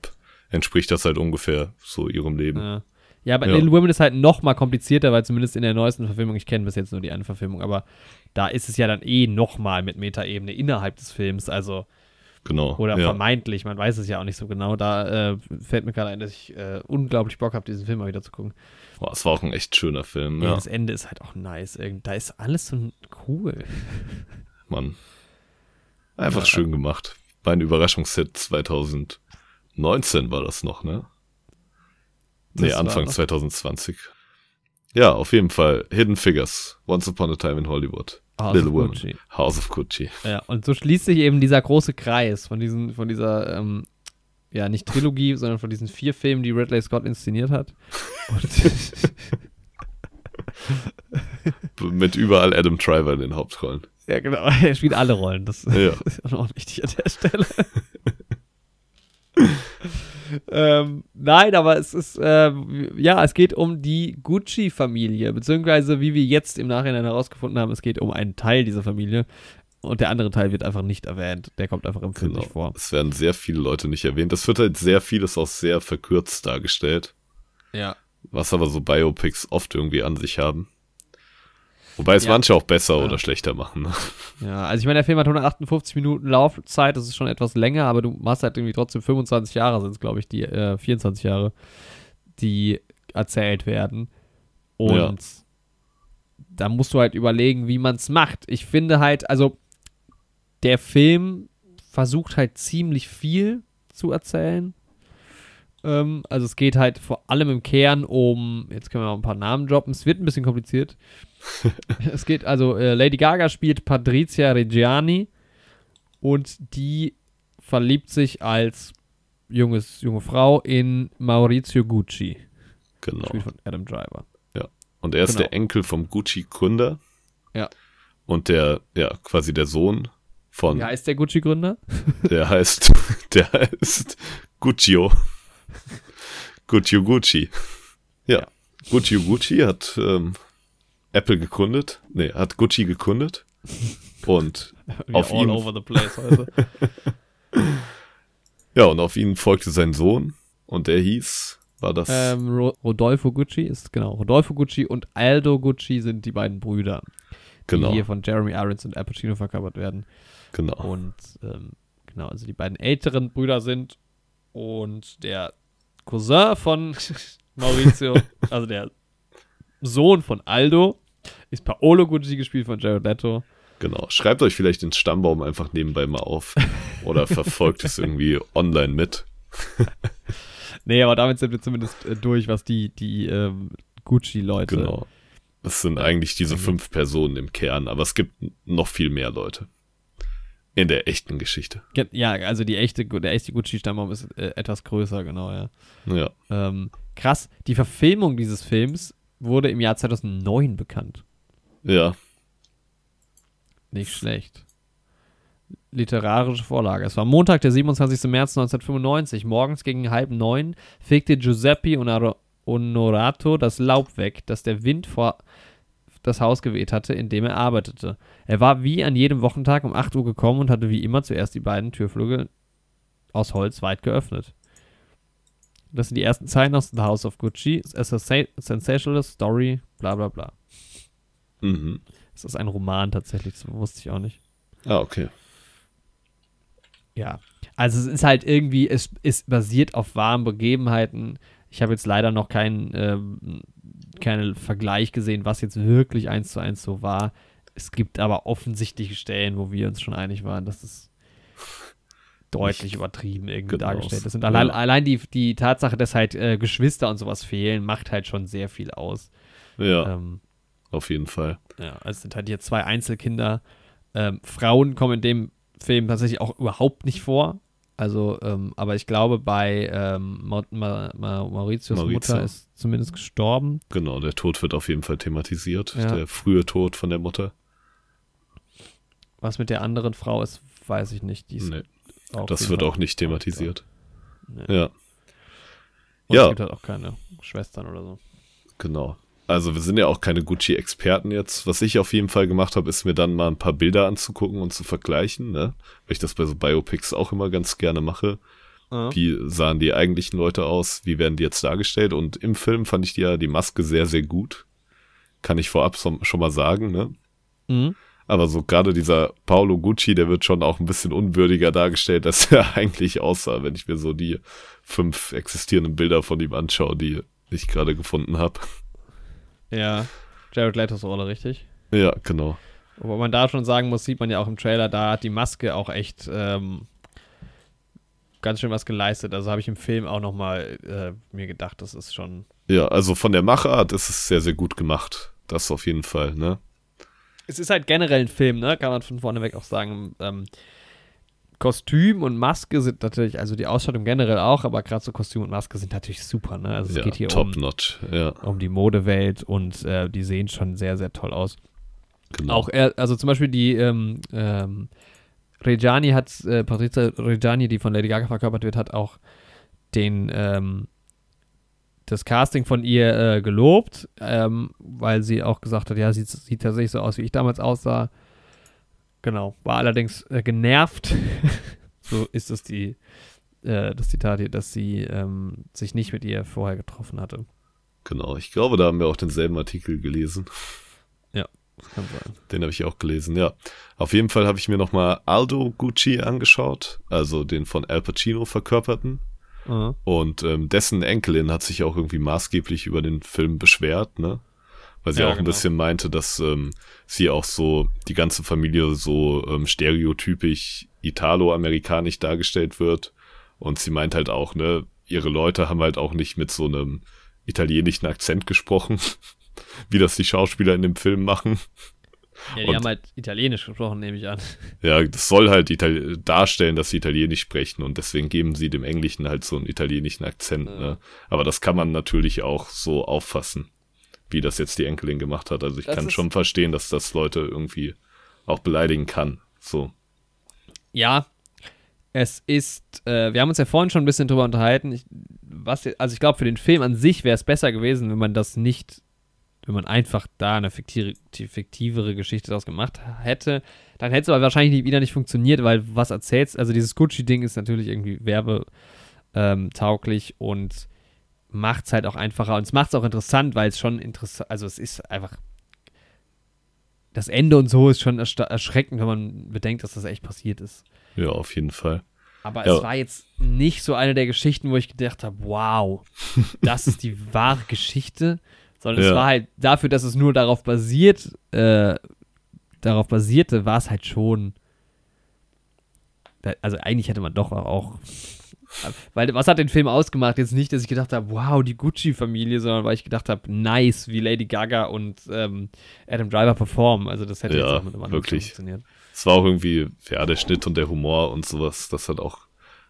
entspricht das halt ungefähr so ihrem Leben. Ja, ja, aber ja. Little Women ist halt noch mal komplizierter, weil zumindest in der neuesten Verfilmung, ich kenne bis jetzt nur die eine Verfilmung, aber da ist es ja dann eh noch mal mit Metaebene innerhalb des Films, also genau, oder ja. vermeintlich, man weiß es ja auch nicht so genau. Da äh, fällt mir gerade ein, dass ich äh, unglaublich Bock habe, diesen Film mal wieder zu gucken. Boah, es war auch ein echt schöner Film, ja. Ja, das Ende ist halt auch nice. Da ist alles so cool. Mann. Einfach ja, schön gemacht. Mein Überraschungshit zwanzig neunzehn war das noch, ne? Das nee, Anfang zwanzig zwanzig. Ja, auf jeden Fall. Hidden Figures, Once Upon a Time in Hollywood. House Little of Women, Gucci. House of Gucci. Ja, und so schließt sich eben dieser große Kreis von diesen, von dieser, ähm, ja, nicht Trilogie, sondern von diesen vier Filmen, die Ridley Scott inszeniert hat. Und mit überall Adam Driver in den Hauptrollen. Ja, genau. Er spielt alle Rollen. Das ja. ist auch wichtig an der Stelle. ähm, nein, aber es ist, äh, ja, es geht um die Gucci-Familie, beziehungsweise, wie wir jetzt im Nachhinein herausgefunden haben, es geht um einen Teil dieser Familie und der andere Teil wird einfach nicht erwähnt. Der kommt einfach im Film genau. nicht vor. Es werden sehr viele Leute nicht erwähnt. Das wird halt sehr vieles auch sehr verkürzt dargestellt. Ja. Was aber so Biopics oft irgendwie an sich haben. Wobei es ja. manche auch besser ja. oder schlechter machen. Ne? Ja, also ich meine, der Film hat hundertachtundfünfzig Minuten Laufzeit, das ist schon etwas länger, aber du machst halt irgendwie trotzdem fünfundzwanzig Jahre, sind es glaube ich, die äh, vierundzwanzig Jahre, die erzählt werden. Und ja. da musst du halt überlegen, wie man es macht. Ich finde halt, also der Film versucht halt ziemlich viel zu erzählen. Ähm, also es geht halt vor allem im Kern um, jetzt können wir mal ein paar Namen droppen, es wird ein bisschen kompliziert. Es geht also, äh, Lady Gaga spielt Patrizia Reggiani und die verliebt sich als junges, junge Frau in Maurizio Gucci. Genau. Spielt von Adam Driver. Ja. Und er ist genau. der Enkel vom Gucci-Gründer. Ja. Und der, ja, quasi der Sohn von. Wie heißt der Gucci-Gründer? Der heißt, der heißt Guccio. Guccio Gucci. Ja. ja. Guccio Gucci hat, ähm, Apple gegründet, nee, hat Gucci gegründet und auf all ihn over the place, also. Ja, und auf ihn folgte sein Sohn und der hieß, war das ähm, Ro- Rodolfo Gucci ist genau Rodolfo Gucci und Aldo Gucci sind die beiden Brüder, genau. die hier von Jeremy Irons und Al Pacino verkörpert werden. Genau. Und ähm, genau, also die beiden älteren Brüder sind und der Cousin von Maurizio, also der Sohn von Aldo, ist Paolo Gucci, gespielt von Jared Leto. Genau, schreibt euch vielleicht den Stammbaum einfach nebenbei mal auf oder verfolgt es irgendwie online mit. Nee, aber damit sind wir zumindest durch, was die, die ähm, Gucci-Leute... Genau, das sind eigentlich diese fünf Personen im Kern, aber es gibt noch viel mehr Leute in der echten Geschichte. Ja, also die echte, der echte Gucci-Stammbaum ist äh, etwas größer, genau, ja. ja. Ähm, krass, die Verfilmung dieses Films wurde im Jahr zweitausendneun bekannt. Ja. Nicht schlecht. Literarische Vorlage. Es war Montag, der siebenundzwanzigster März neunzehnhundertfünfundneunzig. Morgens gegen halb neun fegte Giuseppe Onorato das Laub weg, das der Wind vor das Haus geweht hatte, in dem er arbeitete. Er war wie an jedem Wochentag um acht Uhr gekommen und hatte wie immer zuerst die beiden Türflügel aus Holz weit geöffnet. Das sind die ersten Zeilen aus The House of Gucci. Es ist a sensational story, bla bla bla. Mhm. Es ist ein Roman tatsächlich, das wusste ich auch nicht. Ah, okay. Ja, also es ist halt irgendwie, es ist basiert auf wahren Begebenheiten. Ich habe jetzt leider noch keinen ähm, keinen Vergleich gesehen, was jetzt wirklich eins zu eins so war. Es gibt aber offensichtliche Stellen, wo wir uns schon einig waren, dass es deutlich übertrieben irgendwie genau. dargestellt ist. Und allein, ja. allein die, die Tatsache, dass halt äh, Geschwister und sowas fehlen, macht halt schon sehr viel aus. Ja, ähm, auf jeden Fall. Ja, also sind halt hier zwei Einzelkinder. Ähm, Frauen kommen in dem Film tatsächlich auch überhaupt nicht vor. Also, ähm, aber ich glaube, bei ähm, Ma- Ma- Ma- Mauritius Maurizio. Mutter ist zumindest gestorben. Genau, der Tod wird auf jeden Fall thematisiert. Ja. Der frühe Tod von der Mutter. Was mit der anderen Frau ist, weiß ich nicht. Die nee, das wird Fall auch nicht thematisiert. Nee. Ja. Und ja. Es gibt halt auch keine Schwestern oder so. Genau. Also wir sind ja auch keine Gucci-Experten jetzt. Was ich auf jeden Fall gemacht habe, ist mir dann mal ein paar Bilder anzugucken und zu vergleichen, ne? Weil ich das bei so Biopics auch immer ganz gerne mache. Ja. Wie sahen die eigentlichen Leute aus? Wie werden die jetzt dargestellt? Und im Film fand ich die ja die Maske sehr, sehr gut. Kann ich vorab so, schon mal sagen, ne? Mhm. Aber so gerade dieser Paolo Gucci, der wird schon auch ein bisschen unwürdiger dargestellt, als er eigentlich aussah, wenn ich mir so die fünf existierenden Bilder von ihm anschaue, die ich gerade gefunden habe. Ja, Jared Letos Rolle, richtig? Ja, genau. Wobei man da schon sagen muss, sieht man ja auch im Trailer, da hat die Maske auch echt ähm, ganz schön was geleistet. Also habe ich im Film auch nochmal äh, mir gedacht, das ist schon... Ja, also von der Machart ist es sehr, sehr gut gemacht. Das auf jeden Fall, ne? Es ist halt generell ein Film, ne? Kann man von vorneweg auch sagen. Ähm, Kostüm und Maske sind natürlich, also die Ausstattung generell auch, aber gerade so Kostüm und Maske sind natürlich super, ne? Also es ja, geht hier top um, notch, ja. um die Modewelt und äh, die sehen schon sehr, sehr toll aus. Genau. Auch, er, also zum Beispiel die ähm, ähm, Reggiani hat, äh, Patrizia Reggiani, die von Lady Gaga verkörpert wird, hat auch den, ähm, das Casting von ihr äh, gelobt, ähm, weil sie auch gesagt hat, ja, sie sieht tatsächlich so aus, wie ich damals aussah. Genau, war allerdings äh, genervt, so ist es die, äh, das Zitat hier, dass sie ähm, sich nicht mit ihr vorher getroffen hatte. Genau, ich glaube, da haben wir auch denselben Artikel gelesen. Ja, das kann sein. Den habe ich auch gelesen, ja. Auf jeden Fall habe ich mir nochmal Aldo Gucci angeschaut, also den von Al Pacino verkörperten. Mhm. Und ähm, dessen Enkelin hat sich auch irgendwie maßgeblich über den Film beschwert, ne? Weil sie ja, auch ein genau. bisschen meinte, dass ähm, sie auch so, die ganze Familie so ähm, stereotypisch italo-amerikanisch dargestellt wird. Und sie meint halt auch, ne, ihre Leute haben halt auch nicht mit so einem italienischen Akzent gesprochen, wie das die Schauspieler in dem Film machen. Ja, die und, haben halt italienisch gesprochen, nehme ich an. Ja, das soll halt Itali- darstellen, dass sie italienisch sprechen und deswegen geben sie dem Englischen halt so einen italienischen Akzent. Ja. Ne? Aber das kann man natürlich auch so auffassen, wie das jetzt die Enkelin gemacht hat. Also ich das kann schon verstehen, dass das Leute irgendwie auch beleidigen kann. So. Ja, es ist, äh, wir haben uns ja vorhin schon ein bisschen drüber unterhalten. Ich, was, also ich glaube, für den Film an sich wäre es besser gewesen, wenn man das nicht, wenn man einfach da eine fiktive, fiktivere Geschichte daraus gemacht hätte. Dann hätte es aber wahrscheinlich nicht, wieder nicht funktioniert, weil was erzählst, also dieses Gucci-Ding ist natürlich irgendwie werbetauglich und macht es halt auch einfacher und es macht es auch interessant, weil es schon interessant, also es ist einfach, das Ende und so ist schon ersta- erschreckend, wenn man bedenkt, dass das echt passiert ist. Ja, auf jeden Fall. Aber ja. es war jetzt nicht so eine der Geschichten, wo ich gedacht habe, wow, das ist die wahre Geschichte, sondern ja. es war halt dafür, dass es nur darauf basiert, äh, darauf basierte, war es halt schon, also eigentlich hätte man doch auch Weil, was hat den Film ausgemacht? Jetzt nicht, dass ich gedacht habe, wow, die Gucci-Familie, sondern weil ich gedacht habe, nice, wie Lady Gaga und ähm, Adam Driver performen. Also das hätte ja, jetzt auch mit einem anderen wirklich. funktioniert. Es war auch irgendwie, ja, der Schnitt und der Humor und sowas, das hat auch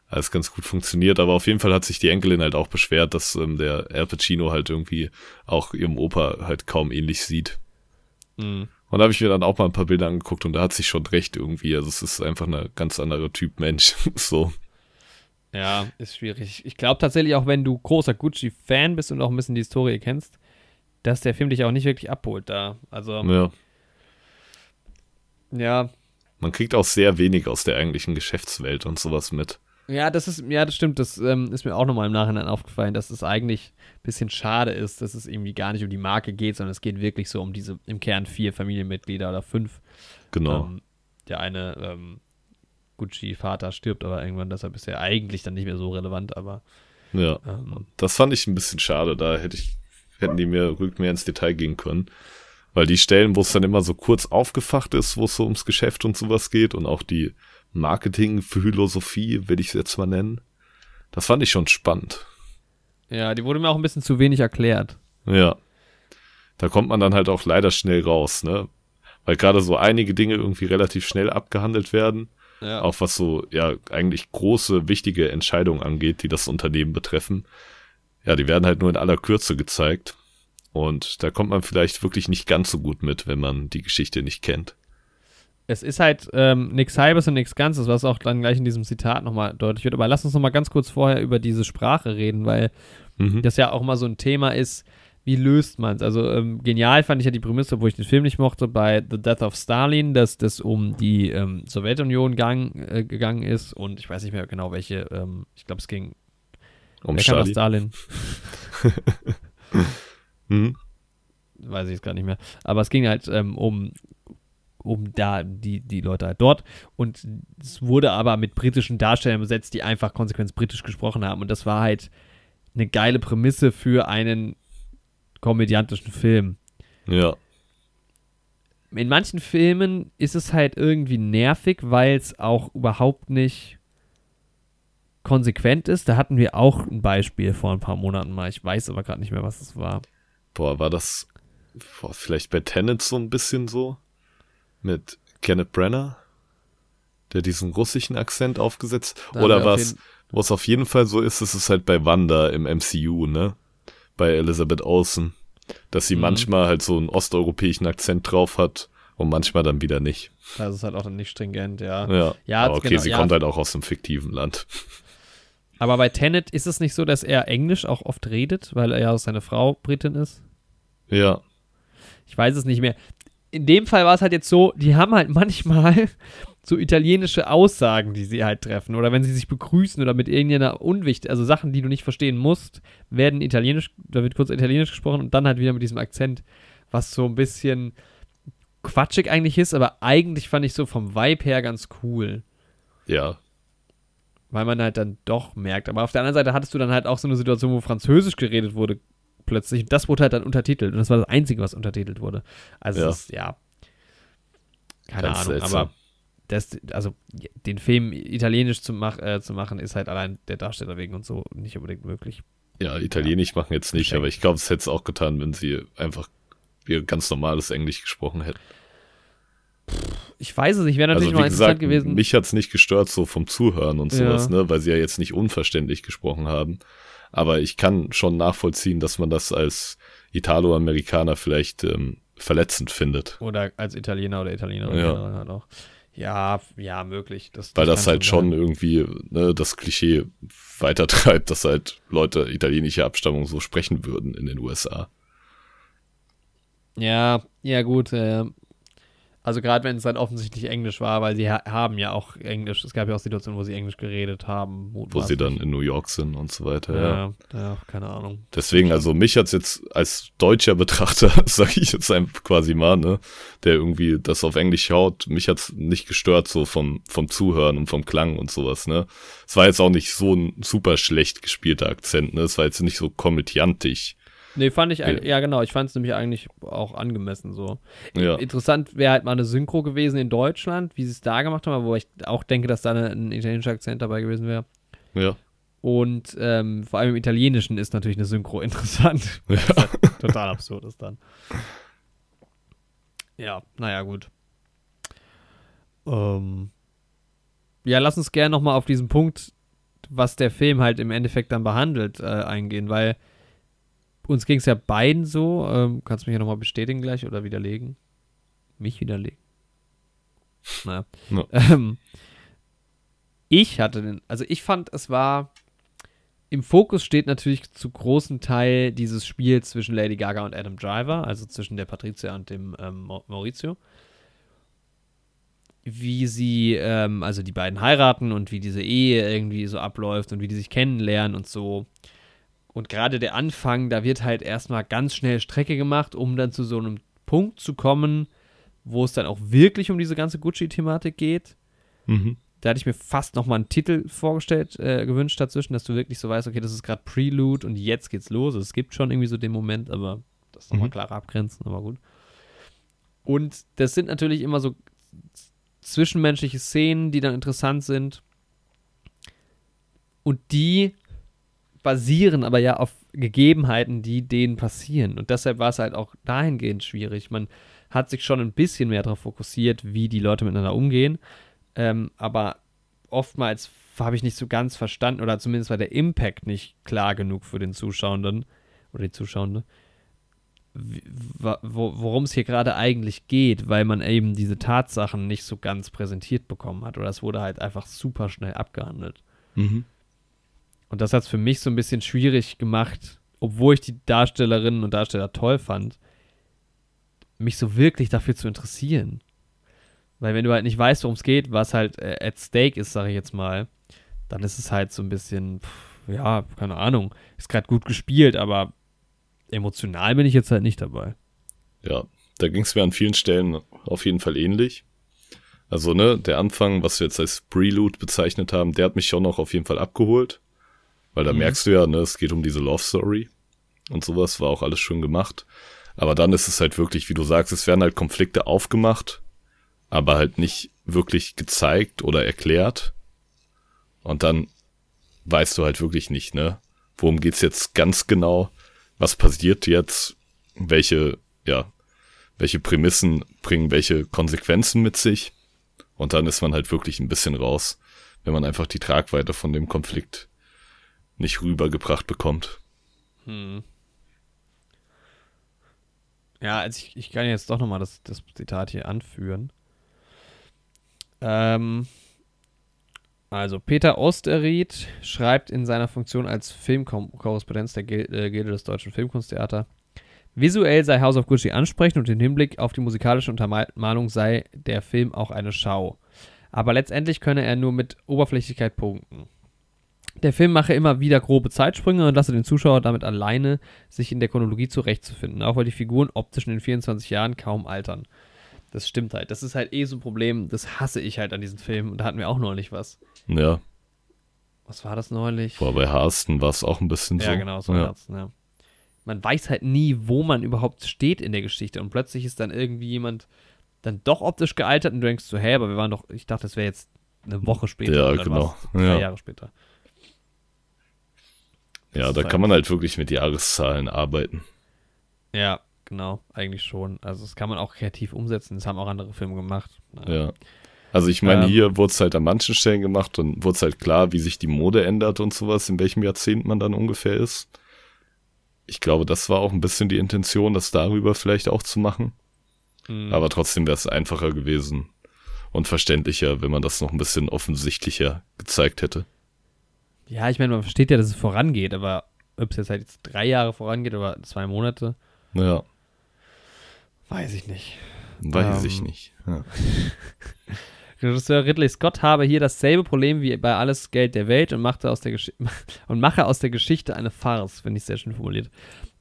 alles ganz gut funktioniert. Aber auf jeden Fall hat sich die Enkelin halt auch beschwert, dass ähm, der Al Pacino halt irgendwie auch ihrem Opa halt kaum ähnlich sieht. Mhm. Und da habe ich mir dann auch mal ein paar Bilder angeguckt und da hat sich schon recht irgendwie. Also es ist einfach ein ganz anderer Typ Mensch, so. Ja, ist schwierig. Ich glaube tatsächlich, auch wenn du großer Gucci-Fan bist und auch ein bisschen die Historie kennst, dass der Film dich auch nicht wirklich abholt da. Also, ja. ja. Man kriegt auch sehr wenig aus der eigentlichen Geschäftswelt und sowas mit. Ja, das ist, ja, das stimmt. Das ähm, ist mir auch nochmal im Nachhinein aufgefallen, dass es eigentlich ein bisschen schade ist, dass es irgendwie gar nicht um die Marke geht, sondern es geht wirklich so um diese im Kern vier Familienmitglieder oder fünf. Genau. Ähm, der eine, ähm, Gucci-Vater stirbt aber irgendwann, deshalb ist er eigentlich dann nicht mehr so relevant, aber ja, ähm, das fand ich ein bisschen schade, da hätte ich hätten die mir rück mehr ins Detail gehen können. Weil die Stellen, wo es dann immer so kurz aufgefacht ist, wo es so ums Geschäft und sowas geht und auch die Marketing-Philosophie, will ich es jetzt mal nennen, das fand ich schon spannend. Ja, die wurde mir auch ein bisschen zu wenig erklärt. Ja, da kommt man dann halt auch leider schnell raus, ne? Weil gerade so einige Dinge irgendwie relativ schnell abgehandelt werden, ja. Auch was so ja eigentlich große, wichtige Entscheidungen angeht, die das Unternehmen betreffen. Ja, die werden halt nur in aller Kürze gezeigt. Und da kommt man vielleicht wirklich nicht ganz so gut mit, wenn man die Geschichte nicht kennt. Es ist halt ähm, nichts Halbes und nichts Ganzes, was auch dann gleich in diesem Zitat nochmal deutlich wird. Aber lass uns nochmal ganz kurz vorher über diese Sprache reden, weil mhm. das ja auch mal so ein Thema ist, wie löst man es? Also ähm, genial fand ich ja die Prämisse, obwohl ich den Film nicht mochte, bei The Death of Stalin, dass das um die ähm, Sowjetunion gang, äh, gegangen ist und ich weiß nicht mehr genau welche, ähm, ich glaube es ging um Stalin. Mhm. Weiß ich jetzt gar nicht mehr. Aber es ging halt ähm, um, um da die, die Leute halt dort. Und es wurde aber mit britischen Darstellern besetzt, die einfach konsequent britisch gesprochen haben. Und das war halt eine geile Prämisse für einen komödiantischen Film. Ja. In manchen Filmen ist es halt irgendwie nervig, weil es auch überhaupt nicht konsequent ist. Da hatten wir auch ein Beispiel vor ein paar Monaten mal. Ich weiß aber gerade nicht mehr, was es war. Boah, war das boah, vielleicht bei Tenet so ein bisschen so? Mit Kenneth Branagh, der diesen russischen Akzent aufgesetzt. Da Oder was, was auf jeden Fall so ist, ist es halt bei Wanda im M C U, ne? Bei Elizabeth Olsen. Dass sie mhm. manchmal halt so einen osteuropäischen Akzent drauf hat und manchmal dann wieder nicht. Das ist halt auch dann nicht stringent, ja. Ja, ja aber okay, genau, sie ja. kommt halt auch aus einem fiktiven Land. Aber bei Tenet ist es nicht so, dass er Englisch auch oft redet, weil er ja auch seine Frau Britin ist? Ja. Ich weiß es nicht mehr. In dem Fall war es halt jetzt so, die haben halt manchmal so italienische Aussagen, die sie halt treffen. Oder wenn sie sich begrüßen oder mit irgendeiner Unwicht, also Sachen, die du nicht verstehen musst, werden italienisch, da wird kurz italienisch gesprochen und dann halt wieder mit diesem Akzent, was so ein bisschen quatschig eigentlich ist, aber eigentlich fand ich so vom Vibe her ganz cool. Ja. Weil man halt dann doch merkt. Aber auf der anderen Seite hattest du dann halt auch so eine Situation, wo Französisch geredet wurde plötzlich. Und das wurde halt dann untertitelt. Und das war das Einzige, was untertitelt wurde. Also, ja. Das ist, ja. Keine Ganz Ahnung. Seltsam. Aber das, also den Film italienisch zu, mach, äh, zu machen, ist halt allein der Darsteller wegen und so nicht unbedingt möglich. Ja, italienisch ja. machen jetzt nicht. Aber ich glaube, es hätte es auch getan, wenn sie einfach ihr ganz normales Englisch gesprochen hätten. Ich weiß es nicht, wäre natürlich also, mal interessant gesagt, gewesen. Mich hat es nicht gestört, so vom Zuhören und sowas, ja. ne, weil sie ja jetzt nicht unverständlich gesprochen haben. Aber ich kann schon nachvollziehen, dass man das als Italo-Amerikaner vielleicht ähm, verletzend findet. Oder als Italiener oder Italienerin ja. halt auch. Ja, ja, möglich. Das, das weil das halt schon sein. irgendwie ne, das Klischee weitertreibt, dass halt Leute italienischer Abstammung so sprechen würden in den U S A. Ja, ja gut, äh, also gerade wenn es dann offensichtlich Englisch war, weil sie ha- haben ja auch Englisch, es gab ja auch Situationen, wo sie Englisch geredet haben. Wo sie dann in New York sind und so weiter. Ja, ja, ja keine Ahnung. Deswegen, also mich hat es jetzt als deutscher Betrachter, sage ich jetzt einfach quasi mal, ne, der irgendwie das auf Englisch schaut, mich hat es nicht gestört so vom, vom Zuhören und vom Klang und sowas. Ne, es war jetzt auch nicht so ein super schlecht gespielter Akzent, ne, es war jetzt nicht so komödiantisch. Nee, fand ich, ein, ja. ja genau, ich fand es nämlich eigentlich auch angemessen so. Ja. Interessant wäre halt mal eine Synchro gewesen in Deutschland, wie sie es da gemacht haben, wo ich auch denke, dass da eine, ein italienischer Akzent dabei gewesen wäre. Ja. Und ähm, vor allem im Italienischen ist natürlich eine Synchro interessant. Ja. Was halt total absurd ist dann. Ja, naja, gut. Ähm, ja, lass uns gerne nochmal auf diesen Punkt, was der Film halt im Endeffekt dann behandelt, äh, eingehen, weil uns ging es ja beiden so. Ähm, kannst du mich ja nochmal bestätigen gleich oder widerlegen? Mich widerlegen. Naja. No. Ähm, ich hatte den, also ich fand, es war, im Fokus steht natürlich zu großen Teil dieses Spiel zwischen Lady Gaga und Adam Driver, also zwischen der Patrizia und dem ähm, Maurizio. Wie sie, ähm, also die beiden heiraten und wie diese Ehe irgendwie so abläuft und wie die sich kennenlernen und so. Und gerade der Anfang, da wird halt erstmal ganz schnell Strecke gemacht, um dann zu so einem Punkt zu kommen, wo es dann auch wirklich um diese ganze Gucci-Thematik geht. Mhm. Da hatte ich mir fast nochmal einen Titel vorgestellt, äh, gewünscht dazwischen, dass du wirklich so weißt, okay, das ist gerade Prelude und jetzt geht's los. Es gibt schon irgendwie so den Moment, aber das ist nochmal mhm. klarer abgrenzen, aber gut. Und das sind natürlich immer so zwischenmenschliche Szenen, die dann interessant sind. Und die basieren aber ja auf Gegebenheiten, die denen passieren. Und deshalb war es halt auch dahingehend schwierig. Man hat sich schon ein bisschen mehr darauf fokussiert, wie die Leute miteinander umgehen. Ähm, aber oftmals habe ich nicht so ganz verstanden, oder zumindest war der Impact nicht klar genug für den Zuschauenden oder die Zuschauende, worum es hier gerade eigentlich geht, weil man eben diese Tatsachen nicht so ganz präsentiert bekommen hat. Oder es wurde halt einfach super schnell abgehandelt. Mhm. Und das hat es für mich so ein bisschen schwierig gemacht, obwohl ich die Darstellerinnen und Darsteller toll fand, mich so wirklich dafür zu interessieren. Weil wenn du halt nicht weißt, worum es geht, was halt äh, at stake ist, sage ich jetzt mal, dann ist es halt so ein bisschen, pff, ja, keine Ahnung, ist gerade gut gespielt, aber emotional bin ich jetzt halt nicht dabei. Ja, da ging es mir an vielen Stellen auf jeden Fall ähnlich. Also, ne, der Anfang, was wir jetzt als Prelude bezeichnet haben, der hat mich schon auch auf jeden Fall abgeholt. Weil da mhm. merkst du ja, ne, es geht um diese Love Story und sowas, war auch alles schön gemacht. Aber dann ist es halt wirklich, wie du sagst, es werden halt Konflikte aufgemacht, aber halt nicht wirklich gezeigt oder erklärt. Und dann weißt du halt wirklich nicht, ne, worum geht's jetzt ganz genau, was passiert jetzt, welche, ja, welche Prämissen bringen welche Konsequenzen mit sich. Und dann ist man halt wirklich ein bisschen raus, wenn man einfach die Tragweite von dem Konflikt nicht rübergebracht bekommt. Hm. Ja, also ich, ich kann jetzt doch nochmal das, das Zitat hier anführen. Ähm, also Peter Osterrieth schreibt in seiner Funktion als Filmkorrespondent der Gilde des Deutschen Filmkunsttheater: Visuell sei House of Gucci ansprechend und im Hinblick auf die musikalische Untermalung sei der Film auch eine Schau. Aber letztendlich könne er nur mit Oberflächlichkeit punkten. Der Film mache immer wieder grobe Zeitsprünge und lasse den Zuschauer damit alleine, sich in der Chronologie zurechtzufinden, auch weil die Figuren optisch in den vierundzwanzig Jahren kaum altern. Das stimmt halt. Das ist halt eh so ein Problem, das hasse ich halt an diesen Filmen. Und da hatten wir auch neulich was. Ja. Was war das neulich? Boah, bei Halston war es auch ein bisschen ja, so. Ja, genau, so ja. Halston, ja. Man weiß halt nie, wo man überhaupt steht in der Geschichte. Und plötzlich ist dann irgendwie jemand dann doch optisch gealtert und du denkst so, hä, hey, aber wir waren doch, ich dachte, das wäre jetzt eine Woche später. Ja, oder genau. Drei ja. Jahre später. Das ja, da halt kann man halt wirklich mit Jahreszahlen arbeiten. Ja, genau, eigentlich schon. Also das kann man auch kreativ umsetzen, das haben auch andere Filme gemacht. Ja, also ich meine, ähm, hier wurde es halt an manchen Stellen gemacht, dann wurde es halt klar, wie sich die Mode ändert und sowas, in welchem Jahrzehnt man dann ungefähr ist. Ich glaube, das war auch ein bisschen die Intention, das darüber vielleicht auch zu machen. Mhm. Aber trotzdem wäre es einfacher gewesen und verständlicher, wenn man das noch ein bisschen offensichtlicher gezeigt hätte. Ja, ich meine, man versteht ja, dass es vorangeht, aber ob es jetzt halt jetzt drei Jahre vorangeht oder zwei Monate. Ja. Weiß ich nicht. Weiß ähm, ich nicht. Ja. Regisseur Ridley Scott habe hier dasselbe Problem wie bei Alles Geld der Welt und, machte aus der Gesch- und mache aus der Geschichte eine Farce, finde ich sehr schön formuliert.